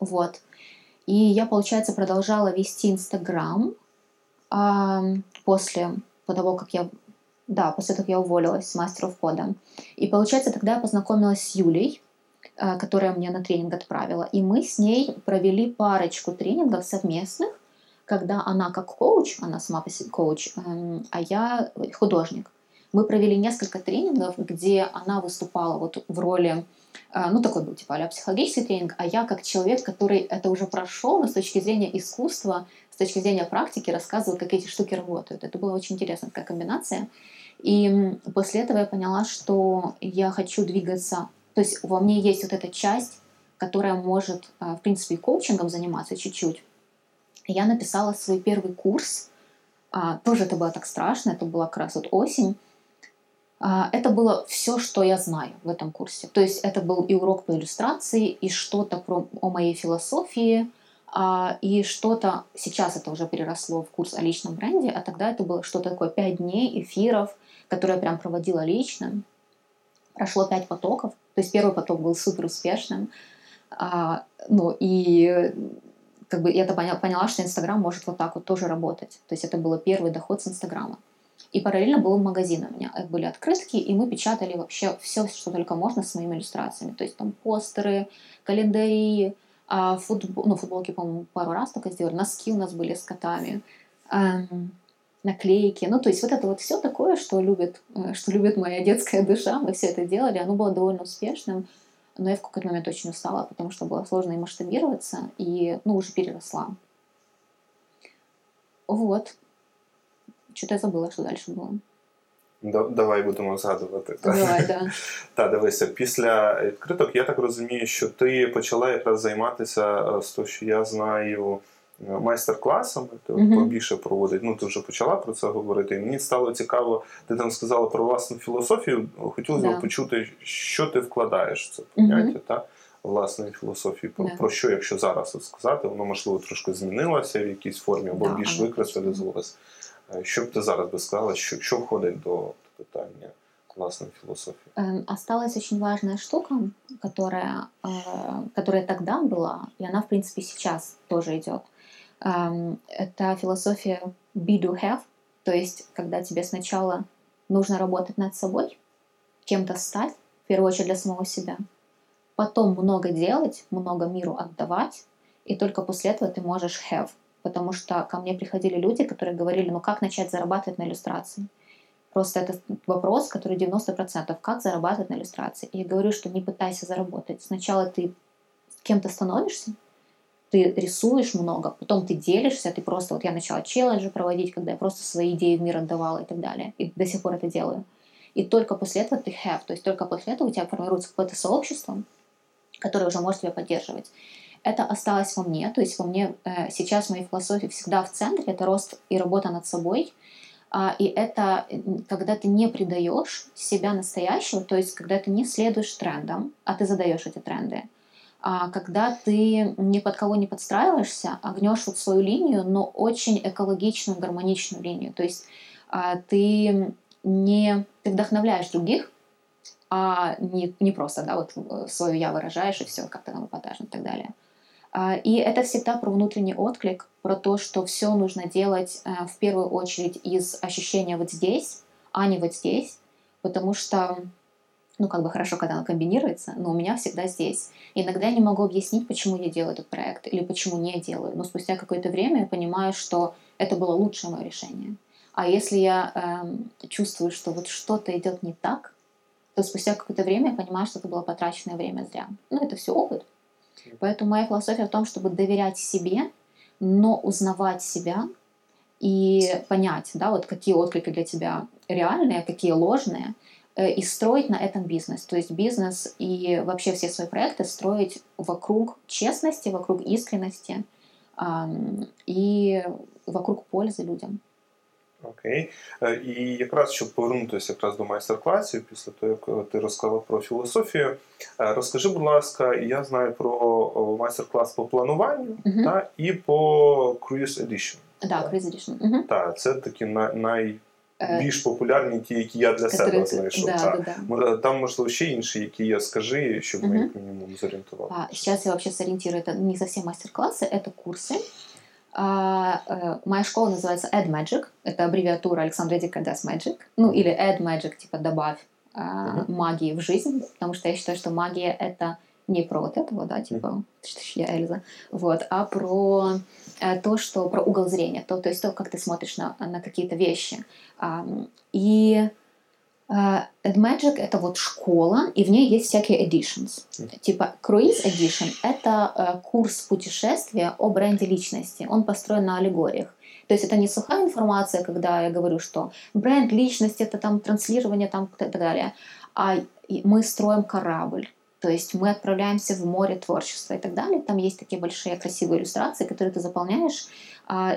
Вот. И я, получается, продолжала вести Инстаграм э, после того, как я... Да, после того, как я уволилась с Master of Code. И, получается, тогда я познакомилась с Юлей, э, которая мне на тренинг отправила, и мы с ней провели парочку тренингов совместных, когда она как коуч, она сама по себе коуч, а я художник. Мы провели несколько тренингов, где она выступала вот в роли, ну, такой был типа а-ля психологический тренинг, а я как человек, который это уже прошел, но с точки зрения искусства, с точки зрения практики рассказывала, как эти штуки работают. Это была очень интересная такая комбинация. И после этого я поняла, что я хочу двигаться, то есть во мне есть вот эта часть, которая может, в принципе, коучингом заниматься чуть-чуть. Я написала свой первый курс, а, тоже это было так страшно, это была как раз вот осень. А, это было все, что я знаю в этом курсе. То есть это был и урок по иллюстрации, и что-то про, о моей философии, И что-то, сейчас это уже переросло в курс о личном бренде, а тогда это было что-то такое, пять дней эфиров, которые я прям проводила лично. Прошло пять потоков, то есть первый поток был супер успешным. Ну и как бы я поняла, что Инстаграм может вот так вот тоже работать. То есть это был первый доход с Инстаграма. И параллельно был магазин у меня. Были открытки, и мы печатали вообще все, что только можно с моими иллюстрациями. То есть там постеры, календари, А футбол, ну, футболки, по-моему, пару раз только сделали. Носки у нас были с котами, эм, наклейки. Ну, то есть вот это вот все такое, что любит, что любит моя детская душа. Мы все это делали. Оно было довольно успешным. Но я в какой-то момент очень устала, потому что было сложно и масштабироваться. И, ну, уже переросла. Вот. Что-то я забыла, что дальше было. Давай будемо згадувати. Давай, да. Та, дивися, після відкриток, я так розумію, що ти почала якраз займатися, з того, що я знаю, майстер-класами, ти mm-hmm. побільше проводить. Ну, ти вже почала про це говорити, і мені стало цікаво, ти там сказала про власну філософію, хотілося yeah. б почути, що ти вкладаєш в це поняття, mm-hmm. так? Власної філософії, про, yeah. про що, якщо зараз сказати, воно, можливо, трошки змінилося в якійсь формі, або yeah. більш викристалізувалося. Що б ти зараз би сказала, що, що входить до питання классной философии? Осталась очень важная штука, которая, которая тогда была, и она, в принципе, сейчас тоже идет. Это философия be, do, have, то есть, когда тебе сначала нужно работать над собой, кем-то стать, в первую очередь для самого себя, потом много делать, много миру отдавать, и только после этого ты можешь have. Потому что ко мне приходили люди, которые говорили, ну как начать зарабатывать на иллюстрации? Просто это вопрос, который девяносто процентов, как зарабатывать на иллюстрации? И я говорю, что не пытайся заработать. Сначала ты кем-то становишься, ты рисуешь много, потом ты делишься, ты просто, вот я начала челленджи проводить, когда я просто свои идеи в мир отдавала и так далее, и до сих пор это делаю. И только после этого ты have, то есть только после этого у тебя формируется какое-то сообщество, которое уже может тебя поддерживать. Это осталось во мне, то есть во мне э, сейчас в моей философии всегда в центре, это рост и работа над собой, э, и это когда ты не предаешь себя настоящего, то есть когда ты не следуешь трендам, а ты задаешь эти тренды, э, когда ты ни под кого не подстраиваешься, а гнешь вот свою линию, но очень экологичную, гармоничную линию, то есть э, ты не ты вдохновляешь других, а не, не просто, да, вот свое «я» выражаешь и все, как-то там эпатажно и так далее. И это всегда про внутренний отклик, про то, что все нужно делать в первую очередь из ощущения вот здесь, а не вот здесь, потому что, ну, как бы хорошо, когда оно комбинируется, но у меня всегда здесь. Иногда я не могу объяснить, почему я делаю этот проект или почему не делаю, но спустя какое-то время я понимаю, что это было лучшее мое решение. А если я э, чувствую, что вот что-то идет не так, то спустя какое-то время я понимаю, что это было потраченное время зря. Ну, это все опыт. Поэтому моя философия в том, чтобы доверять себе, но узнавать себя и понять, да, вот какие отклики для тебя реальные, какие ложные, и строить на этом бизнес. То есть бизнес и вообще все свои проекты строить вокруг честности, вокруг искренности и вокруг пользы людям. Окей. І якраз, щоб повернутися якраз до майстер-класів, після того, як ти розказала про філософію, розкажи, будь ласка, я знаю про майстер-клас по плануванню uh-huh. та, і по Cruise Edition. Да, так, Cruise Edition. Uh-huh. Так, це такі на- найбільш популярні ті, які я для себе uh-huh. знайшов. Да, да, да. Там, можливо, ще інші, які я скажи, щоб ми, uh-huh. як мінімум, зорієнтували. А, зараз я взагалі зорієнтую, це не зовсім майстер-класи, це курси. А, моя школа называется Ad Magic, это аббревиатура Александра Дікая Magic, ну или Ad Magic, типа добавь а, mm-hmm. магии в жизнь, потому что я считаю, что магия это не про вот этого, да, типа, я Эльза, вот, а про то, что, про угол зрения, то, то есть то, как ты смотришь на, на какие-то вещи. А, и Ad Magic — это вот школа, и в ней есть всякие editions. Mm-hmm. Типа Cruise Edition — это курс путешествия о бренде личности. Он построен на аллегориях. То есть это не сухая информация, когда я говорю, что бренд личности — это там транслирование там, и так далее. А мы строим корабль. То есть мы отправляемся в море творчества и так далее. Там есть такие большие красивые иллюстрации, которые ты заполняешь.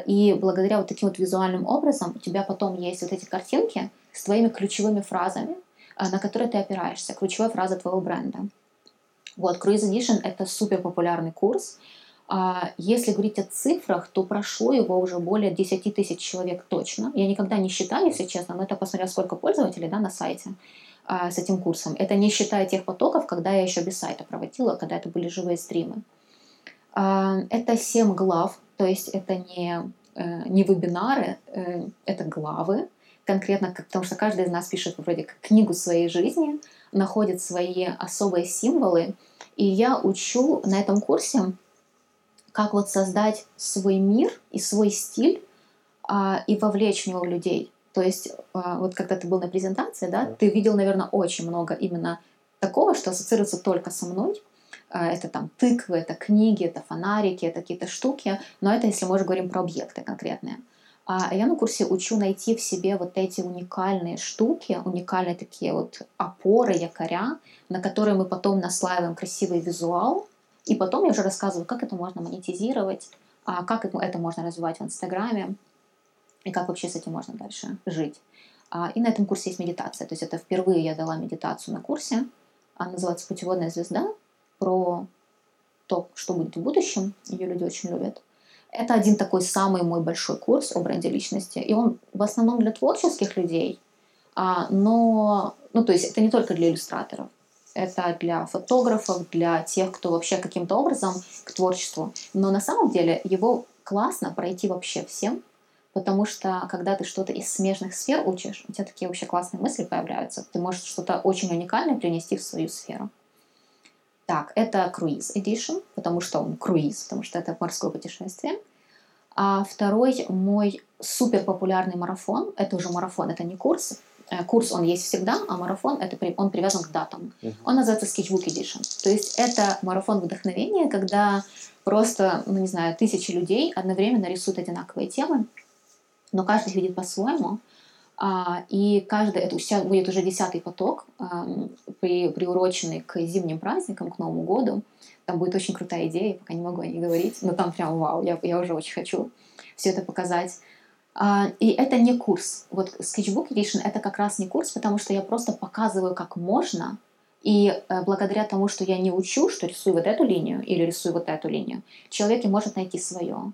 И благодаря вот таким вот визуальным образом у тебя потом есть вот эти картинки с твоими ключевыми фразами, на которые ты опираешься. Ключевая фраза твоего бренда. Вот, Cruise Edition — это супер популярный курс. Если говорить о цифрах, то прошло его уже более десять тысяч человек точно. Я никогда не считаю, если честно, но это посмотрела, сколько пользователей, да, на сайте а, с этим курсом. Это не считая тех потоков, когда я еще без сайта проводила, когда это были живые стримы. А, это семь глав, то есть это не, не вебинары, это главы. Конкретно, потому что каждый из нас пишет вроде как книгу своей жизни, находит свои особые символы. И я учу на этом курсе, как вот создать свой мир и свой стиль а, и вовлечь в него людей. То есть а, вот когда ты был на презентации, да, ты видел, наверное, очень много именно такого, что ассоциируется только со мной. А, это там тыквы, это книги, это фонарики, это какие-то штуки. Но это если мы уже говорим про объекты конкретные. А я на курсе учу найти в себе вот эти уникальные штуки, уникальные такие вот опоры, якоря, на которые мы потом наслаиваем красивый визуал. И потом я уже рассказываю, как это можно монетизировать, как это можно развивать в Инстаграме, и как вообще с этим можно дальше жить. И на этом курсе есть медитация. То есть это впервые я дала медитацию на курсе. Она называется «Путеводная звезда», про то, что будет в будущем. Ее люди очень любят. Это один такой самый мой большой курс о бренде личности. И он в основном для творческих людей, но... Ну, то есть это не только для иллюстраторов. Это для фотографов, для тех, кто вообще каким-то образом к творчеству. Но на самом деле его классно пройти вообще всем, потому что когда ты что-то из смежных сфер учишь, у тебя такие вообще классные мысли появляются. Ты можешь что-то очень уникальное принести в свою сферу. Так, это Cruise Edition, потому что он круиз, потому что это морское путешествие. А второй мой суперпопулярный марафон, это уже марафон, это не курс, курс он есть всегда, а марафон это при, он привязан к датам. Uh-huh. Он называется Sketchbook Edition. То есть это марафон вдохновения, когда просто, ну не знаю, тысячи людей одновременно рисуют одинаковые темы, но каждый их видит по-своему, а, и каждый, это сейчас будет уже десятый поток, а, при, приуроченный к зимним праздникам, к Новому году. Там будет очень крутая идея, пока не могу о ней говорить, но там прям вау, я, я уже очень хочу все это показать. Uh, и это не курс. Вот Sketchbook Edition — это как раз не курс, потому что я просто показываю, как можно. И uh, благодаря тому, что я не учу, что рисую вот эту линию или рисую вот эту линию, человек может найти свое.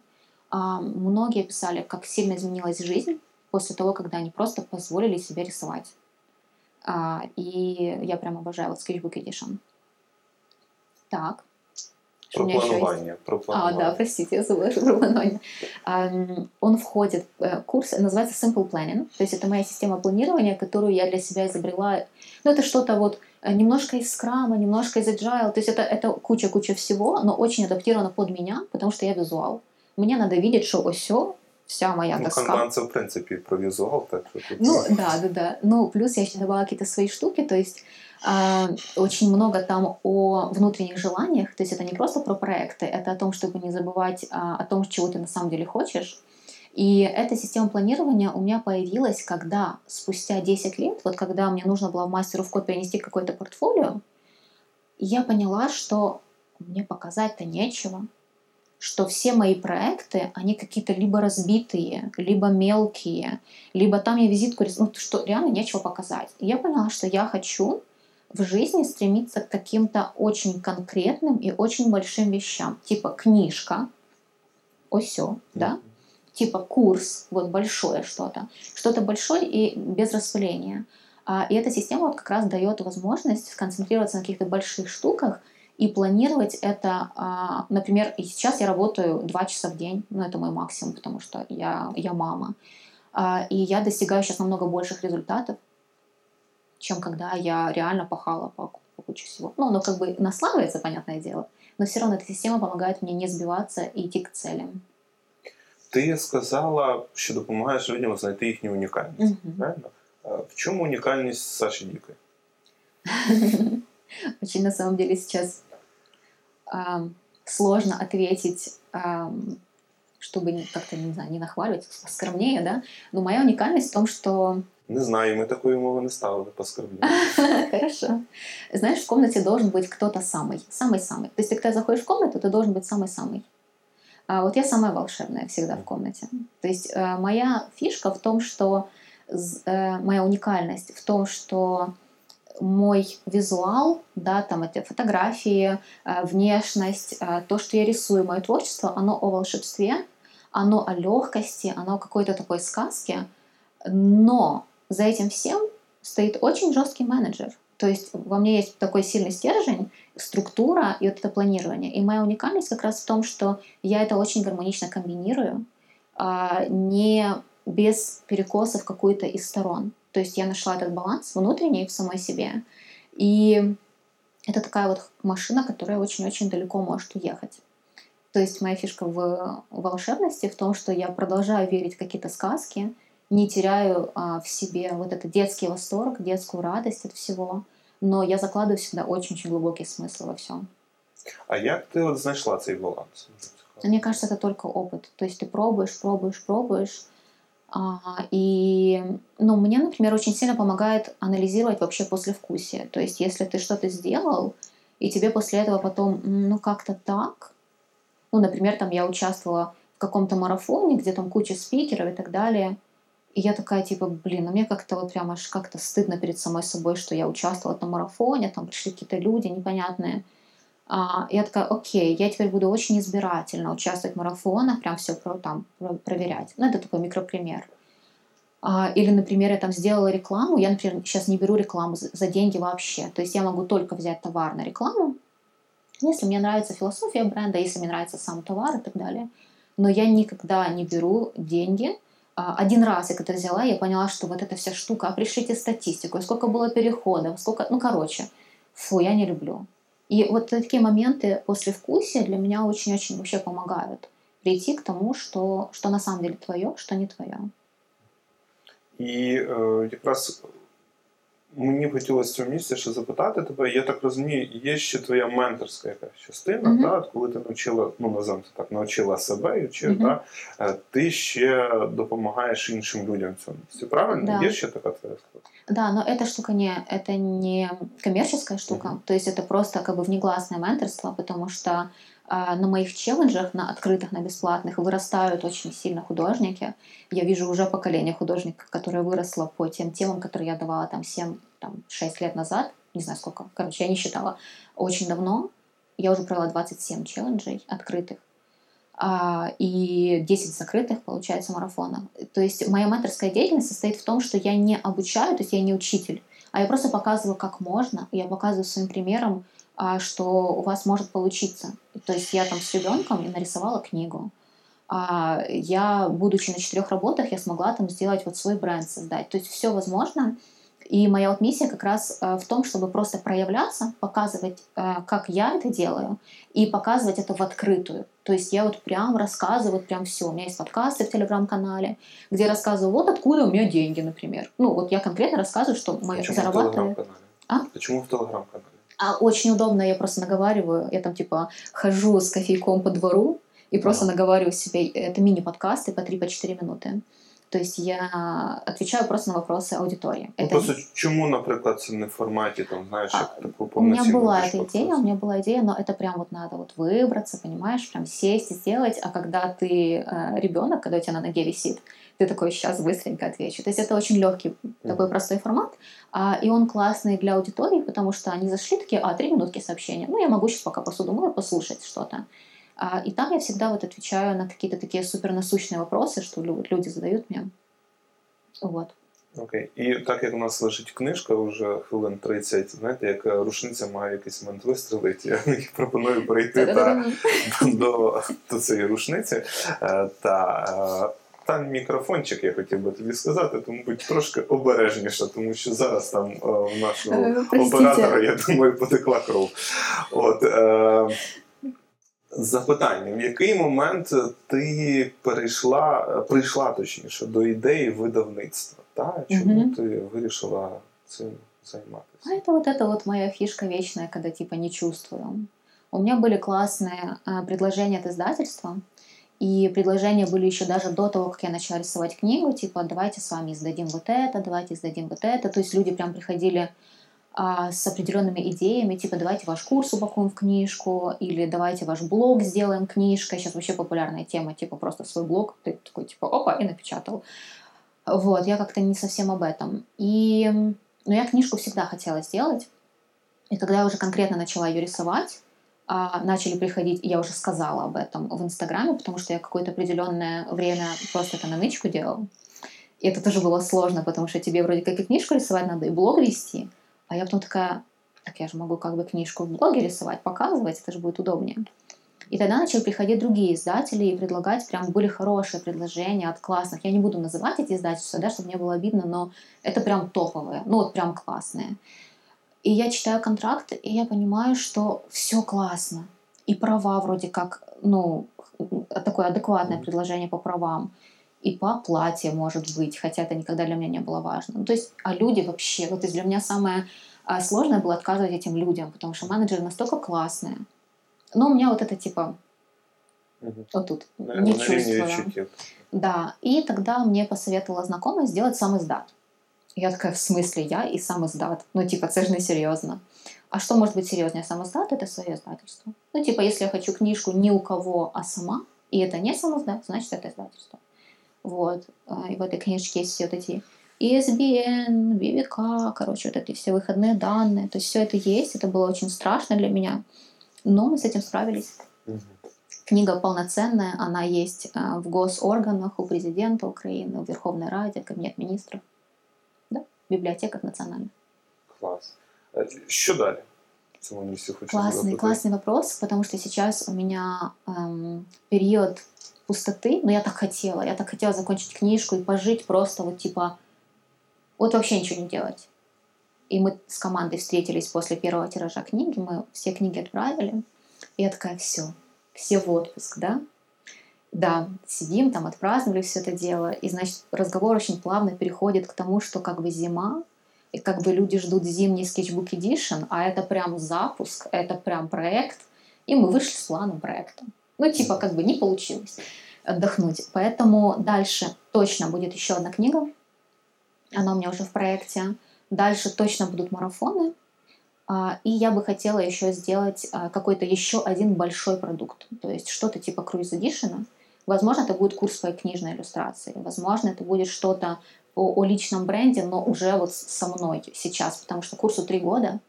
Uh, многие писали, как сильно изменилась жизнь после того, когда они просто позволили себе рисовать. Uh, и я прям обожаю вот Sketchbook Edition. Так. Про планирование. Про планирование. А, да, простите, я забыла про планирование. Um, он входит, курс называется Simple Planning, то есть это моя система планирования, которую я для себя изобрела. Ну, это что-то вот немножко из скрама, немножко из agile, то есть это куча-куча всего, но очень адаптировано под меня, потому что я визуал. Мне надо видеть, что осё, вся моя ну, доска. Ну, канбан, в принципе, про визуал. Так, что ну, да, да, да. Ну, плюс я еще добавила какие-то свои штуки, то есть очень много там о внутренних желаниях, то есть это не просто про проекты, это о том, чтобы не забывать о том, чего ты на самом деле хочешь. И эта система планирования у меня появилась, когда спустя десять лет, вот когда мне нужно было в Master of Code перенести какое-то портфолио, я поняла, что мне показать-то нечего, что все мои проекты, они какие-то либо разбитые, либо мелкие, либо там я визитку рисую, ну, что реально нечего показать. И я поняла, что я хочу в жизни стремиться к каким-то очень конкретным и очень большим вещам. Типа книжка, осё, да? Типа курс, вот большое что-то. Что-то большое и без распыления. А, и эта система вот как раз дает возможность сконцентрироваться на каких-то больших штуках и планировать это. А, например, сейчас я работаю два часа в день, но ну, это мой максимум, потому что я, я мама. А, и я достигаю сейчас намного больших результатов, чем когда я реально пахала по, по куче всего. Ну, оно как бы наслаивается, понятное дело, но все равно эта система помогает мне не сбиваться и идти к целям. Ти сказала, що допомагаєш людям знайти їхню унікальність. Угу. Правильно? В чому унікальність Саші Дікої? Очень, на самом деле, сейчас э, сложно ответить, э, чтобы как-то, не знаю, не нахваливать, скромнее, да? Но моя уникальность в том, что... Не знаю, мы такую умову не ставили, поскорбнее. Хорошо. Знаешь, в комнате должен быть кто-то самый. Самый-самый. То есть, когда заходишь в комнату, ты должен быть самый-самый. А вот я самая волшебная всегда в комнате. То есть, моя фишка в том, что... Моя уникальность в том, что мой визуал, да, там это фотографии, внешность, то, что я рисую, мое творчество, оно о волшебстве, оно о легкости, оно о какой-то такой сказке, но за этим всем стоит очень жесткий менеджер. То есть во мне есть такой сильный стержень, структура и вот это планирование. И моя уникальность как раз в том, что я это очень гармонично комбинирую, не без перекоса в какую-то из сторон. То есть я нашла этот баланс внутренний в самой себе. И это такая вот машина, которая очень-очень далеко может уехать. То есть моя фишка в волшебности в том, что я продолжаю верить в какие-то сказки, не теряю а, в себе вот этот детский восторг, детскую радость от всего, но я закладываю всегда очень-очень глубокий смысл во всем. А як ти от знайшла цей баланс? Мне кажется, это только опыт. То есть ты пробуешь, пробуешь, пробуешь. А, и, ну, мне, например, очень сильно помогает анализировать вообще послевкусие. То есть если ты что-то сделал, и тебе после этого потом, ну, как-то так. Ну, например, там я участвовала в каком-то марафоне, где там куча спикеров и так далее. И я такая, типа, блин, а мне как-то вот прям аж как-то стыдно перед самой собой, что я участвовала на марафоне, там пришли какие-то люди непонятные. А, я такая, окей, я теперь буду очень избирательно участвовать в марафонах, прям все про, там, про, проверять. Ну, это такой микропример. А, или, например, я там сделала рекламу, я, например, сейчас не беру рекламу за, за деньги вообще. То есть я могу только взять товар на рекламу, если мне нравится философия бренда, если мне нравится сам товар и так далее. Но я никогда не беру деньги. Один раз я это взяла, я поняла, что вот эта вся штука, а пришлите статистику, сколько было переходов, сколько... Ну, короче, фу, я не люблю. И вот такие моменты послевкусия для меня очень-очень вообще помогают прийти к тому, что, что на самом деле твое, что не твое. І е, якраз мені хотілося в цьому місці ще запитати тебе, я так розумію, є ще твоя менторська якась частина, mm-hmm. да, коли ти навчила, ну, називаємо це так, навчила себе і вчив, mm-hmm. да, ти ще допомагаєш іншим людям в цьому. Все правильно? Да. Є ще така твоя штука? Да, но эта штука не, это не коммерческая штука, mm-hmm. то есть это просто как бы внегласное менторство, потому что э, на моих челленджах, на открытых, на бесплатных, вырастают очень сильно художники. Я вижу уже поколение художников, которое выросло по тем темам, которые я давала там семь, там, шесть лет назад, не знаю сколько, короче, я не считала, очень давно. Я уже провела двадцать семь челленджей открытых э, и десять закрытых, получается, марафонов. То есть моя менторская деятельность состоит в том, что я не обучаю, то есть я не учитель, а я просто показываю, как можно, я показываю своим примером, э, что у вас может получиться. То есть я там с ребенком нарисовала книгу. Э, я, будучи на четырех работах, я смогла там сделать вот свой бренд, создать. То есть все возможно. И моя вот миссия как раз в том, чтобы просто проявляться, показывать, как я это делаю, и показывать это в открытую. То есть я вот прям рассказываю, вот прям все. У меня есть подкасты в Телеграм-канале, где я рассказываю, вот откуда у меня деньги, например. Ну, вот я конкретно рассказываю, что мои зарабатываю. А? Почему в Телеграм-канале? А очень удобно, я просто наговариваю. Я там типа хожу с кофейком по двору и просто а. наговариваю себе. Это мини-подкасты по три-четыре минуты. То есть я отвечаю просто на вопросы аудитории. Ну, это... Просто чему, например, не в формате, там, знаешь, а, такого полноценного? У меня была эта идея, у меня была идея, но это прям вот надо вот выбраться, понимаешь, прям сесть и сделать. А когда ты э, ребенок, когда у тебя на ноге висит, ты такой, сейчас быстренько отвечу. То есть это очень легкий, mm-hmm. такой простой формат. А, и он классный для аудитории, потому что они зашли такие, а, три минутки сообщения. Ну, я могу сейчас пока посуду мою послушать что-то. И там я всегда вот отвечаю на какие-то такие супернасущные вопросы, что люди задают мне. Вот. Окей. І так як у нас лежить книжка вже хвилин тридцять, знаєте, як рушниця має якийсь момент вистрілити, я пропоную перейти та, до, до цієї рушниці. Та... Там мікрофончик, я хотів би тобі сказати, тому будь трошки обережніше, тому що зараз там в нашого оператора, я думаю, потекла кров. От... Е... Запитання, в який момент ти перейшла, прийшла точніше, до ідеї видавництва? Та? Чому mm-hmm. ти вирішила цим займатися? А это вот это вот моя фишка вечная, когда типа не чувствую. У меня были классные ä, предложения от издательства, и предложения были еще даже до того, как я начала рисовать книгу, типа давайте с вами издадим вот это, давайте издадим вот это. То есть люди прям приходили с определенными идеями, типа давайте ваш курс упакуем в книжку, или давайте ваш блог сделаем книжкой. Сейчас вообще популярная тема, типа просто свой блог, ты такой типа опа, и напечатал. Вот, я как-то не совсем об этом. И Но я книжку всегда хотела сделать. И когда я уже конкретно начала ее рисовать, начали приходить, я уже сказала об этом в Инстаграме, потому что я какое-то определенное время просто это на нычку делала. И это тоже было сложно, потому что тебе вроде как и книжку рисовать надо, и блог вести. А я потом такая, так я же могу как бы книжку в блоге рисовать, показывать, это же будет удобнее. И тогда начали приходить другие издатели и предлагать, прям были хорошие предложения от классных. Я не буду называть эти издательства, да, чтобы не было обидно, но это прям топовые, ну вот прям классные. И я читаю контракт, и я понимаю, что все классно. И права вроде как, ну, такое адекватное предложение по правам. И по оплате, может быть, хотя это никогда для меня не было важно. Ну, то есть, а люди вообще, вот для меня самое сложное было отказывать этим людям, потому что менеджеры настолько классные. Но у меня вот это типа угу. вот тут да, не чувствую. Да, и тогда мне посоветовала знакомая сделать сам издат. Я такая, в смысле, я и сам издат? Ну, типа, это же не серьезно. А что может быть серьезнее сам издат? Это свое издательство. Ну, типа, если я хочу книжку не у кого, а сама, и это не сам издат, значит, это издательство. Вот. И в этой книжечке есть все вот эти И Эс Би Эн, Ви Ви Ка, короче, вот эти все выходные данные. То есть все это есть. Это было очень страшно для меня. Но мы с этим справились. Угу. Книга полноценная, она есть в госорганах, у президента Украины, в Верховной Раде, Кабинет министров. Да? В библиотеках национальных. Класс. Що далі? Классный, классный вопрос, потому что сейчас у меня эм, период пустоты, но я так хотела. Я так хотела закончить книжку и пожить просто вот типа вот вообще ничего не делать. И мы с командой встретились после первого тиража книги, мы все книги отправили. И я такая, все, все в отпуск, да? Да, сидим там, отпраздновали все это дело. И, значит, разговор очень плавно переходит к тому, что как бы зима, и как бы люди ждут зимний Sketchbook Edition, а это прям запуск, это прям проект. И мы вышли с планом проекта. Ну, типа, как бы не получилось отдохнуть. Поэтому дальше точно будет еще одна книга. Она у меня уже в проекте. Дальше точно будут марафоны. И я бы хотела еще сделать какой-то еще один большой продукт. То есть что-то типа Cruise Edition. Возможно, это будет курс по книжной иллюстрации. Возможно, это будет что-то о, о личном бренде, но уже вот со мной сейчас. Потому что курсу три года.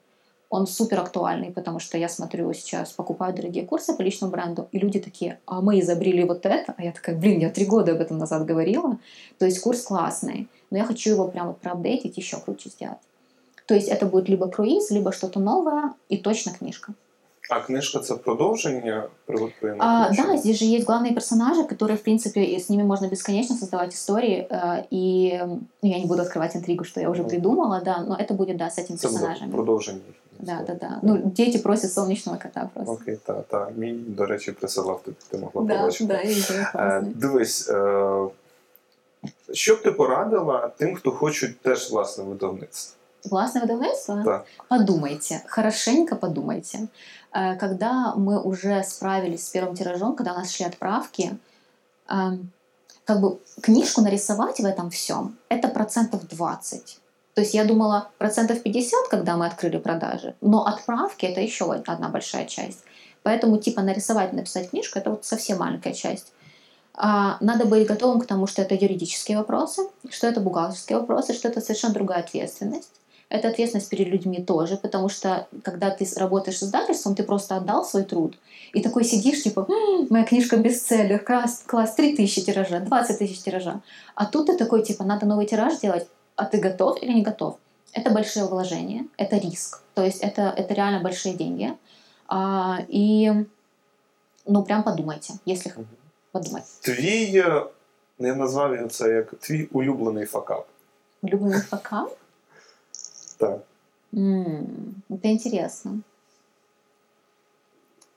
Он супер актуальный, потому что я смотрю сейчас, покупаю дорогие курсы по личному бренду, и люди такие, а мы изобрели вот это, а я такая, блин, я три года об этом назад говорила, то есть курс классный, но я хочу его прямо проапдейтить, еще круче сделать. То есть это будет либо круиз, либо что-то новое, и точно книжка. А книжка — это продолжение? А, да, здесь же есть главные персонажи, которые, в принципе, с ними можно бесконечно создавать истории, и я не буду открывать интригу, что я уже придумала, да, но это будет, да, с этими персонажами. Продолжение. Да, да, да. Ну, дети просят солнечного кота просто. Окей, та, та. Мій, до речі, присилав тобі, ти могла побачити. Да, да, дивись, що б ти порадила тим, хто хочуть теж власне видавництво? Власне видавництво? Да. Подумайте, хорошенько подумайте. Когда мы уже справились с первым тиражом, когда у нас шли отправки, как бы книжку нарисовать в этом всем, это процентов двадцать. То есть я думала, процентов пятьдесят, когда мы открыли продажи, но отправки — это еще одна большая часть. Поэтому типа нарисовать и написать книжку — это вот совсем маленькая часть. Надо быть готовым к тому, что это юридические вопросы, что это бухгалтерские вопросы, что это совершенно другая ответственность. Это ответственность перед людьми тоже, потому что когда ты работаешь с издательством, ты просто отдал свой труд. И такой сидишь, типа, м-м, моя книжка бестселлер, класс, класс, три тысячи тиража, двадцать тысяч тиража. А тут ты такой, типа, надо новый тираж делать, а ты готов или не готов? Это большие вложения, это риск. То есть это, это реально большие деньги. А, и, ну, прям подумайте, если угу. подумать. Твій, я назвав його це як твій улюблений факап. Улюблений факап? Так. М-м, это интересно.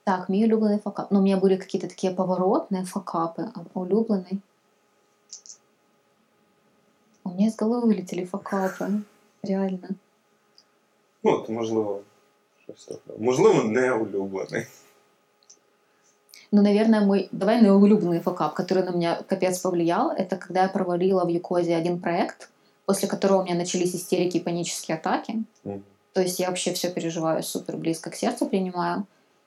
Так, мій улюблений факап. Ну, у меня были какие-то такие поворотные факапы. А улюбленный... У меня из головы вылетели факапы. Реально. Ну, от, можливо, щось. Можливо, не улюблений. Ну, наверное, мой... Давай на улюбленный факап, который на меня капец повлиял. Это когда я провалила в uCoz один проект, после которого у меня начались истерики и панические атаки. Mm-hmm. То есть я вообще все переживаю супер близко к сердцу, принимаю.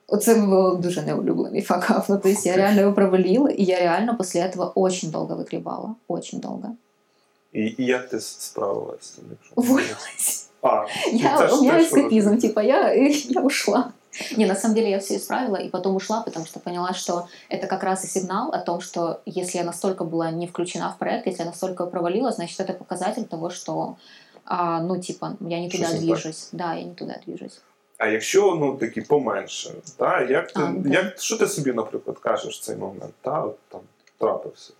Вот это был дуже неулюблений факап. Ну, то есть я реально его провалила, и я реально после этого очень долго выгребала. Очень долго. И, и як ти справилась? Уволилась. А, я, у меня эскапизм, типа, я, я ушла. Не, на самом деле я все исправила и потом ушла, потому что поняла, что это как раз и сигнал о том, что если я настолько была не включена в проект, если я настолько провалилась, значит, это показатель того, что, а, ну, типа, я не туда движусь. Да, я не туда движусь. А якщо, ну, такі поменше, та, як ти, а, да. як, що ти собі, наприклад, кажеш в цей момент? Та, от, там, трапився.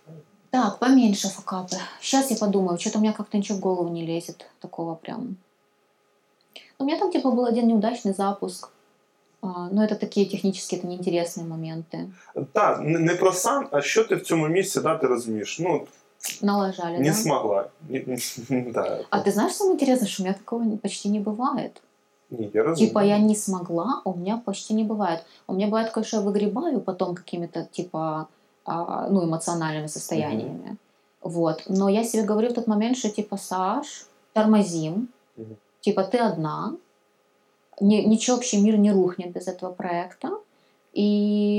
Так, поменьше факапы. Сейчас я подумаю, что-то у меня как-то ничего в голову не лезет такого прям. У меня там, типа, был один неудачный запуск. Ну, це такі технічні, це неінтересні моменти. Так, не про сам, а що ти в цьому місці, да, ти розумієш? Ну, налажали, не да? смогла. Да. А ти знаєш, що інтересно, що у мене такого почти не буває. Ні, я розумію. Типа, я не смогла, у мене почти не буває. У мене буває таке, що я вигрібаю потім какими-то, типа, ну, емоціональними состояниями. Mm-hmm. Вот. Но я себе говорю в тот момент, що, типа, Саш, тормозим, mm-hmm. типа, ти одна, ничего вообще мир не рухнет без этого проекта. И,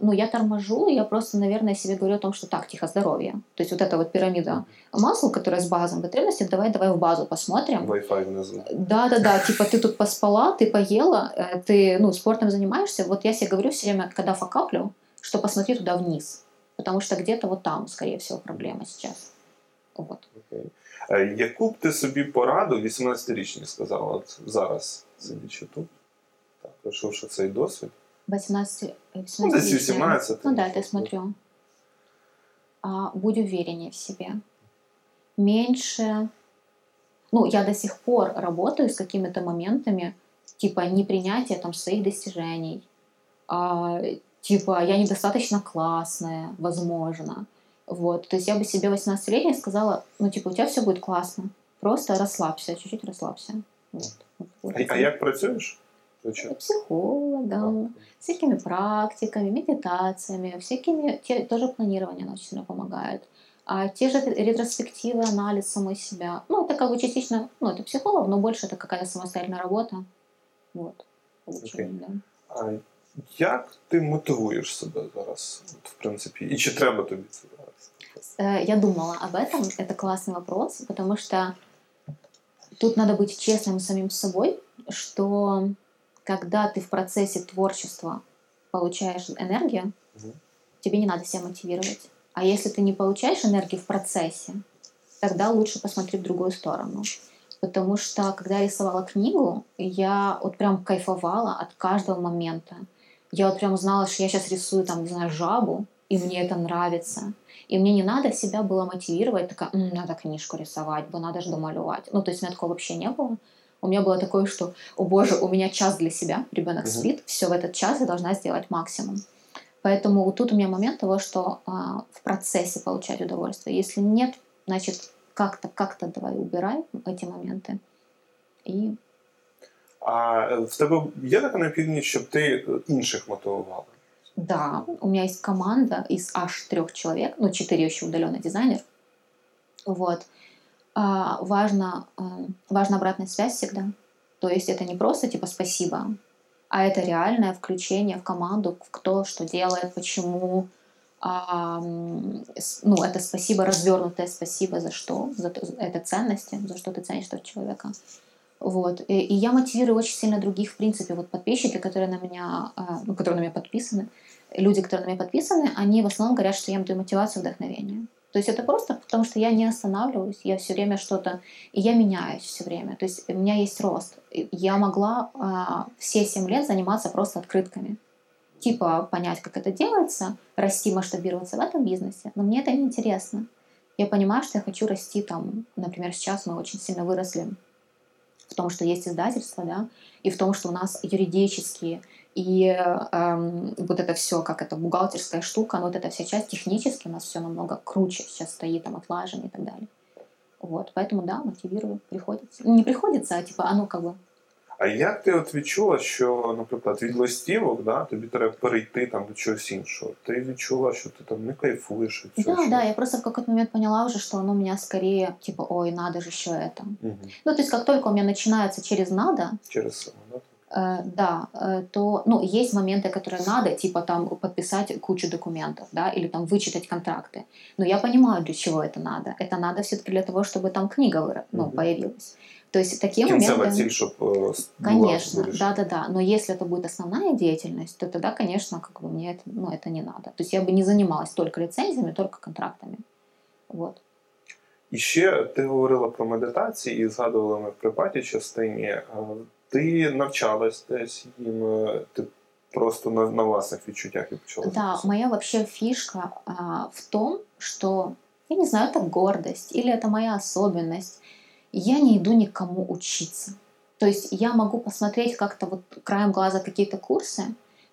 ну, я торможу, я просто, наверное, себе говорю о том, что так, тихо, здоровье. То есть вот эта вот пирамида масла, которая с базовым потребностям, давай-давай в базу посмотрим. Wi-Fi внизу. Да-да-да, типа ты тут поспала, ты поела, ты, ну, спортом занимаешься. Вот я себе говорю все время, когда факаплю, что посмотри туда вниз. Потому что где-то вот там, скорее всего, проблема сейчас. Вот. Okay. Яку б ти собі пораду вісімнадцятирічній сказала от зараз, сидячи тут, так, пройшовши цей досвід? вісімнадцятирічній Ну да, я смотрю. А, будь увереннее в себе. Меньше... Ну, я до сих пор работаю с какими-то моментами, типа непринятия там своих достижений, а, типа я недостаточно классная, возможно. Вот. То есть я бы себе восемнадцатилетней сказала, ну, типа, у тебя все будет классно. Просто расслабься, чуть-чуть расслабься. Вот. Вот. А, а як працюєш? Психологом, всякими практиками, медитациями, всякими... Те, тоже планирование нам очень помогает. А те же ретроспективы, анализ самой себя. Ну, это как бы частично... Ну, это психолог, но больше это какая-то самостоятельная работа. Вот. Получение, okay. да. А як ти мотивуєш себе зараз, от, в принципі? І чи треба тобі це зараз? Я думала об этом. Это классный вопрос, потому что тут надо быть честным самим собой, что когда ты в процессе творчества получаешь энергию, угу. тебе не надо себя мотивировать. А если ты не получаешь энергию в процессе, тогда лучше посмотри в другую сторону. Потому что, когда я рисовала книгу, я вот прям кайфовала от каждого момента. Я вот прям узнала, что я сейчас рисую, там, не знаю, жабу, и мне это нравится. И мне не надо себя было мотивировать, такая, м-м, надо книжку рисовать, бо надо же домалювать. Ну, то есть у меня такого вообще не было. У меня было такое, что, о боже, у меня час для себя, ребенок угу. спит, все в этот час я должна сделать максимум. Поэтому вот тут у меня момент того, что э, в процессе получать удовольствие. Если нет, значит, как-то, как-то давай убирай эти моменты. І... А в тебе є така необхідність, щоб ти інших мотивувала? Да, у меня есть команда из аж трех человек, ну, четыре еще удалённый дизайнер. Вот. А, важно, важна обратная связь всегда. То есть это не просто типа «спасибо», а это реальное включение в команду, кто что делает, почему. А, ну, это «спасибо», развернутое «спасибо» за что? За это ценности, за что ты ценишь этого человека. Вот. И, и я мотивирую очень сильно других, в принципе, вот подписчики, которые на меня, ну, которые на меня подписаны, люди, которые на меня подписаны, они в основном говорят, что я им даю мотивацию, вдохновение. То есть это просто потому, что я не останавливаюсь, я все время что-то, и я меняюсь все время. То есть у меня есть рост. Я могла а, все семь лет заниматься просто открытками. Типа понять, как это делается, расти, масштабироваться в этом бизнесе. Но мне это не интересно. Я понимаю, что я хочу расти там, например, сейчас мы очень сильно выросли в том, что есть издательство, да, и в том, что у нас юридические и эм, вот это все, как это бухгалтерская штука, но вот эта вся часть технически у нас все намного круче сейчас стоит, там, отлажено и так далее. Вот, поэтому, да, мотивирую, приходится. Не приходится, а типа, оно как бы... А як ти от відчула, що, наприклад, від листівок, да, тобі треба перейти там до чогось іншого? Ти відчула, що ти там не кайфуєш? Да, чого? Да, я просто в какой-то момент поняла уже, что оно у меня скорее, типа, ой, надо же еще это. Угу. Ну, то есть, как только у меня начинается через «надо», через само, да? Э, да, э, то, ну, есть моменты, которые надо, типа, там, подписать кучу документов, да, или там вычитать контракты. Но я понимаю, для чего это надо. Это надо все-таки для того, чтобы там книга, ну, угу. появилась. То есть таким моментом... Концевая цель, чтобы... Конечно, да-да-да. Но если это будет основная деятельность, то тогда, конечно, как бы мне это, ну, это не надо. То есть я бы не занималась только лицензиями, только контрактами. Вот. І ще ти говорила про медитації і згадувала ми в приватній частині. Ти навчалась десь їм, ти просто на, на власних відчуттях і почала. Да, моя вообще фишка а, в том, что, я не знаю, это гордость или это моя особенность. Я не иду никому учиться. То есть я могу посмотреть как-то вот краем глаза какие-то курсы,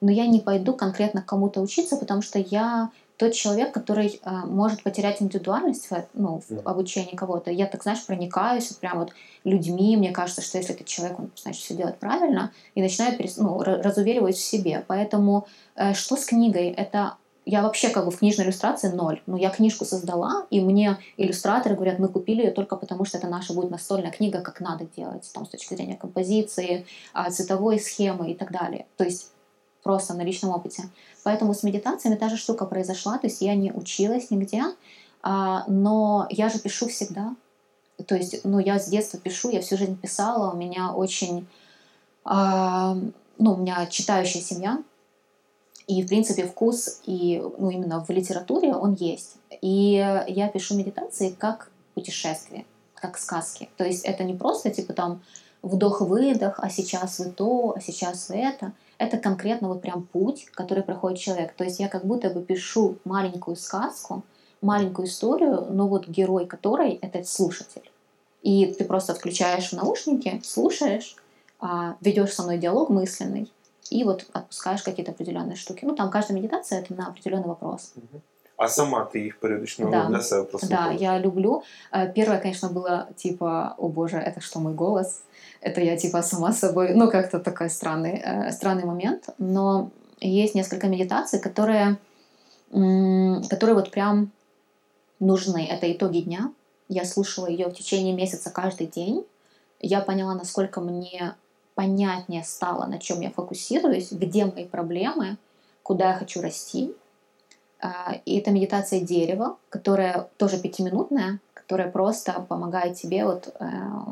но я не пойду конкретно кому-то учиться, потому что я... тот человек, который э, может потерять индивидуальность ну, в обучении кого-то. Я так, знаешь, проникаюсь прям вот людьми. Мне кажется, что если этот человек, он, значит, все делает правильно, и начинаю перес... ну, разуверивать в себе. Поэтому э, что с книгой? Это я вообще как бы в книжной иллюстрации ноль. Ну, я книжку создала, и мне иллюстраторы говорят, мы купили ее только потому, что это наша будет настольная книга, как надо делать, там, с точки зрения композиции, цветовой схемы и так далее. То есть просто на личном опыте. Поэтому с медитациями та же штука произошла, то есть я не училась нигде, а, но я же пишу всегда. То есть, ну, я с детства пишу, я всю жизнь писала, у меня очень, а, ну, у меня читающая семья, и, в принципе, вкус, и, ну, именно в литературе он есть. И я пишу медитации как путешествие, как сказки. То есть это не просто, типа, там, вдох-выдох, а сейчас вы то, а сейчас вы это. Это конкретно вот прям путь, который проходит человек. То есть я как будто бы пишу маленькую сказку, маленькую историю, но вот герой которой — это слушатель. И ты просто включаешь наушники, слушаешь, ведешь со мной диалог мысленный и вот отпускаешь какие-то определенные штуки. Ну, там каждая медитация — это на определенный вопрос. А сама ты их периодично да. для себя просто... Да, я люблю. Первое, конечно, было типа, о боже, это что, мой голос? Это я типа сама собой... Ну, как-то такой странный, странный момент. Но есть несколько медитаций, которые, которые вот прям нужны. Это итоги дня. Я слушала ее в течение месяца каждый день. Я поняла, насколько мне понятнее стало, на чем я фокусируюсь, где мои проблемы, куда я хочу расти. И это медитация дерева, которая тоже пятиминутная, которая просто помогает тебе вот э,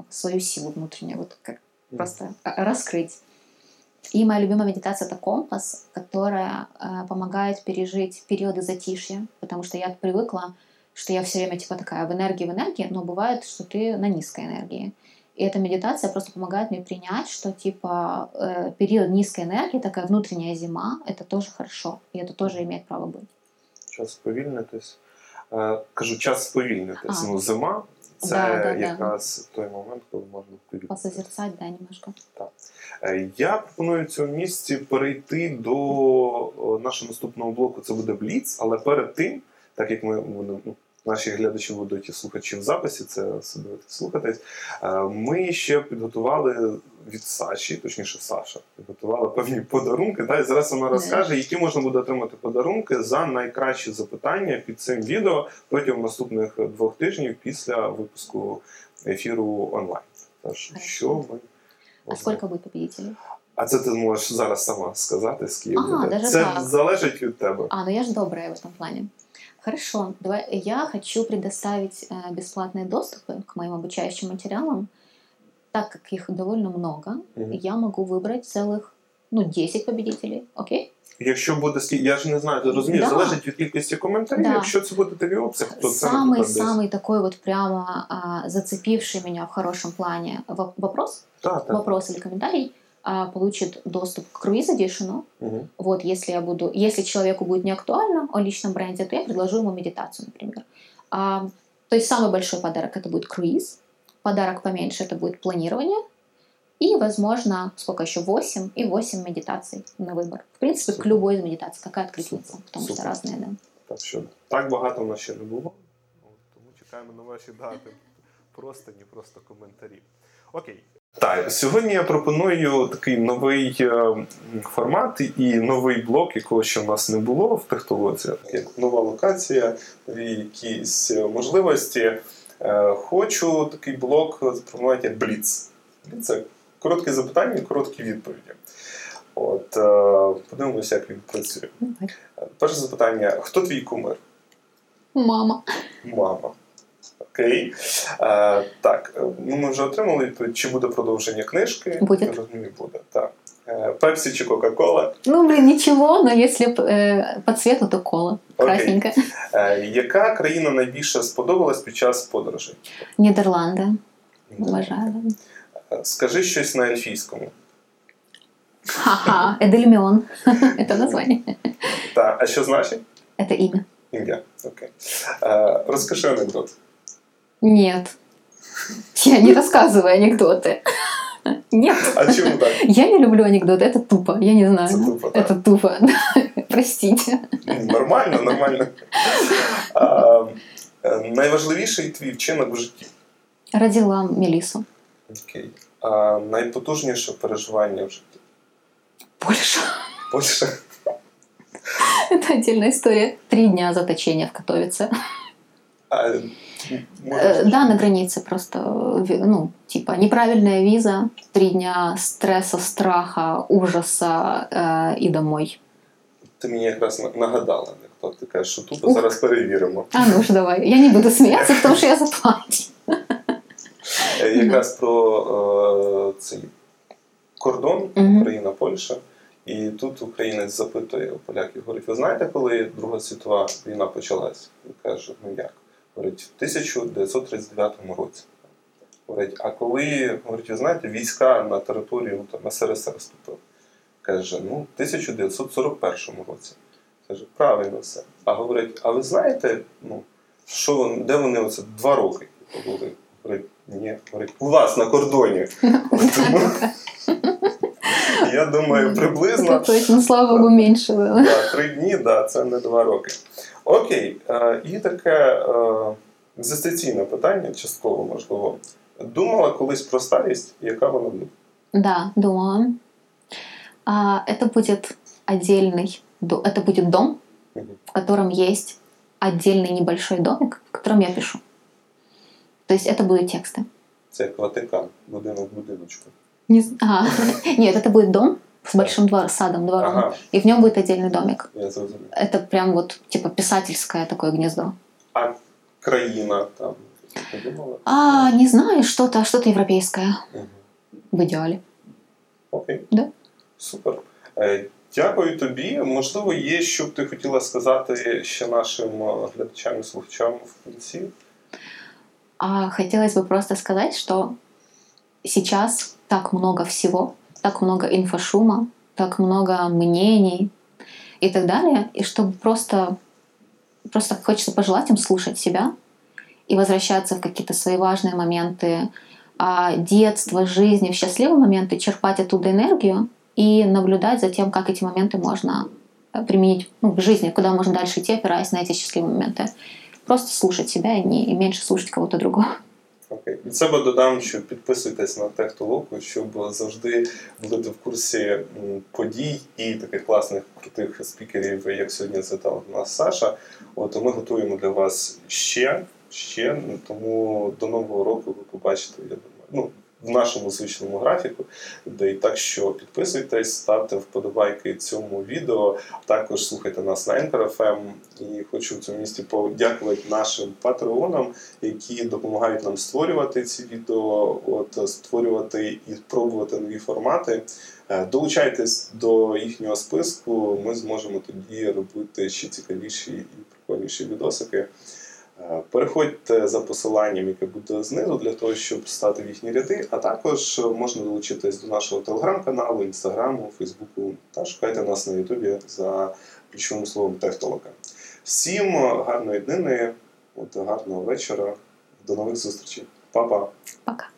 свою силу внутреннюю вот как mm. просто раскрыть. И моя любимая медитация — это компас, которая э, помогает пережить периоды затишья, потому что я привыкла, что я все время типа такая в энергии, в энергии, но бывает, что ты на низкой энергии. И эта медитация просто помогает мне принять, что типа э, период низкой энергии, такая внутренняя зима — это тоже хорошо, и это тоже имеет право быть. Час сповільнитись. Кажу, час сповільнитись. Ну, зима – це да, да, якраз да. той момент, коли можна вповільнитися. Посозерцать, да, немножко. Так. Я пропоную в цьому місці перейти до нашого наступного блоку. Це буде бліц, але перед тим, так як ми, ну, наші глядачі будуть і слухачі в записі, це собі слухатись, ми ще підготували від Саші, точніше Саша, підготувала певні подарунки. Та, і зараз вона розкаже, які можна буде отримати подарунки за найкращі запитання під цим відео протягом наступних двох тижнів після випуску ефіру онлайн. Тож, що ми... А скільки буде победителів? А це ти можеш зараз сама сказати, скільки буде. Це так. Залежить від тебе. А, ну я ж добра в цьому плані. Хорошо, давай, я хочу предоставить э, бесплатные доступы к моим обучающим материалам. Так как их довольно много, mm-hmm. я могу выбрать целых, ну, десять победителей, окей? Якщо буде, я ж не знаю, ти розумієш, да. залежить від кількості коментарів, да. якщо це буде такий обсяг, то це... Самий-самий такой вот прямо а, зацепивший меня в хорошем плане вопрос, да, да. вопрос или комментарий, получит доступ к Cruise Edition. Угу. Вот, если я буду, если человеку будет не актуально о личном бренде, то я предложу ему медитацию, например. А, то есть самый большой подарок это будет круиз, подарок поменьше это будет планирование и, возможно, сколько еще восемь и восемь медитаций на выбор. В принципе, Супер. К любой из медитаций, какая откликнется, потому Супер. Что разные, да. Так що так багато в нас ще не було, тому чекаємо на ваші дати. Просто не просто коментарі. Окей. Так, сьогодні я пропоную такий новий формат і новий блок, якого ще в нас не було в технології. Нова локація, нові якісь можливості. Хочу такий блок запропонувати як бліц. Це короткі запитання, короткі відповіді. От, подивимося, як він працює. Перше запитання. Хто твій кумир? Мама. Мама. Окей. А, так, ну, ми вже отримали, чи буде продовження книжки? Буде. Я розумію, буде, так. Пепси чи Кока-Кола? Ну, блин, нічого, але якщо по цвету, то кола. Красненька. Окей. Яка країна найбільше сподобалась під час подорожей? Нідерланди. Вважаю. Скажи щось на ельфійському. Ха-ха, Edelmion. Это название. Так, а що значить? Это имя. Ім'я, окей. Розкажи анекдот. Нет. Я не рассказываю анекдоты. Нет. А чему так? Я не люблю анекдоты, это тупо, я не знаю. Это тупо, да? Это тупо. Простите. Нормально, нормально. А, найважливіший твій вчинок в житті? Родила Мелісу. Окей. А найпотужніше переживання в житті? Польша. Польша. Это отдельная история. Три дня заточения в Катовице. А, да, на границе просто, ну, типа, неправильная виза, три дня стресса, страха, ужаса э, и домой. Ты мне как раз нагадала, кто ты такая, что тупо, зараз перевіримо. А ну ж давай, я не буду смеяться, потому что я заплачу. Якраз про э, цей кордон, Україна, Польща. І тут українець запитує у поляків, говорить, ви знаєте, коли Друга світова війна почалась? Він каже, ну як? Говорить, в тисяча дев'ятсот тридцять дев'ятому році. Говорить, а коли, говорить, ви знаєте, війська на територію там, ес ер ес ер вступили? Каже, ну, в тисяча дев'ятсот сорок першому році. Каже, правильно все. А говорить, а ви знаєте, ну, що, де вони оце два роки були? Говорить, ні. Говорить, у вас на кордоні. Я думаю, приблизно... Ну, слава Богу, менше. Да, три дні, да, це не два роки. Окей, і таке екзистенційне питання, частково, можливо. Думала колись про старість, яка вона буде? Да, думала. Це буде отдельний... Це буде дом, в якому є отдельний небольшой домик, в якому я пишу. Тобто це будуть тексти. Це як Ватикан, будинок будиночку. Не... Ага. Нет, это будет дом с большим двор... садом, двором, ага. И в нем будет отдельный домик. Я разумею. Это прям вот типа писательское такое гнездо. А краина там? А, не знаю, что-то, что-то европейское. Угу. В идеале. Окей. Да? Супер. Дякую тобі. Можливо, є, що б ти хотіла сказати ще нашим глядачам і слухачам в кінці? А, хотелось бы просто сказать, что сейчас так много всего, так много инфошума, так много мнений и так далее. И чтобы просто, просто хочется пожелать им слушать себя и возвращаться в какие-то свои важные моменты детства, жизни, в счастливые моменты, черпать оттуда энергию и наблюдать за тем, как эти моменты можно применить, ну, к жизни, куда можно дальше идти, опираясь на эти счастливые моменты. Просто слушать себя и, не, и меньше слушать кого-то другого. Окей. Від себе додам, що підписуйтесь на Техтолоку, щоб завжди бути в курсі подій і таких класних, крутих спікерів, як сьогодні звітала у нас Саша. От ми готуємо для вас ще, ще, тому до нового року ви побачите, я думаю, ну, в нашому звичному графіку, де і так, що підписуйтесь, ставте вподобайки цьому відео, також слухайте нас на Anchor еф ем. І хочу в цьому місці подякувати нашим патреонам, які допомагають нам створювати ці відео, от, створювати і пробувати нові формати. Долучайтесь до їхнього списку, ми зможемо тоді робити ще цікавіші і прикольніші відосики. Переходьте за посиланням, яке буде знизу, для того, щоб стати в їхні ряди, а також можна долучитись до нашого телеграм-каналу, інстаграму, фейсбуку та шукайте нас на ютубі за ключовим словом «Техтолока». Всім гарної днини, гарного вечора, до нових зустрічей. Па-па! Пока!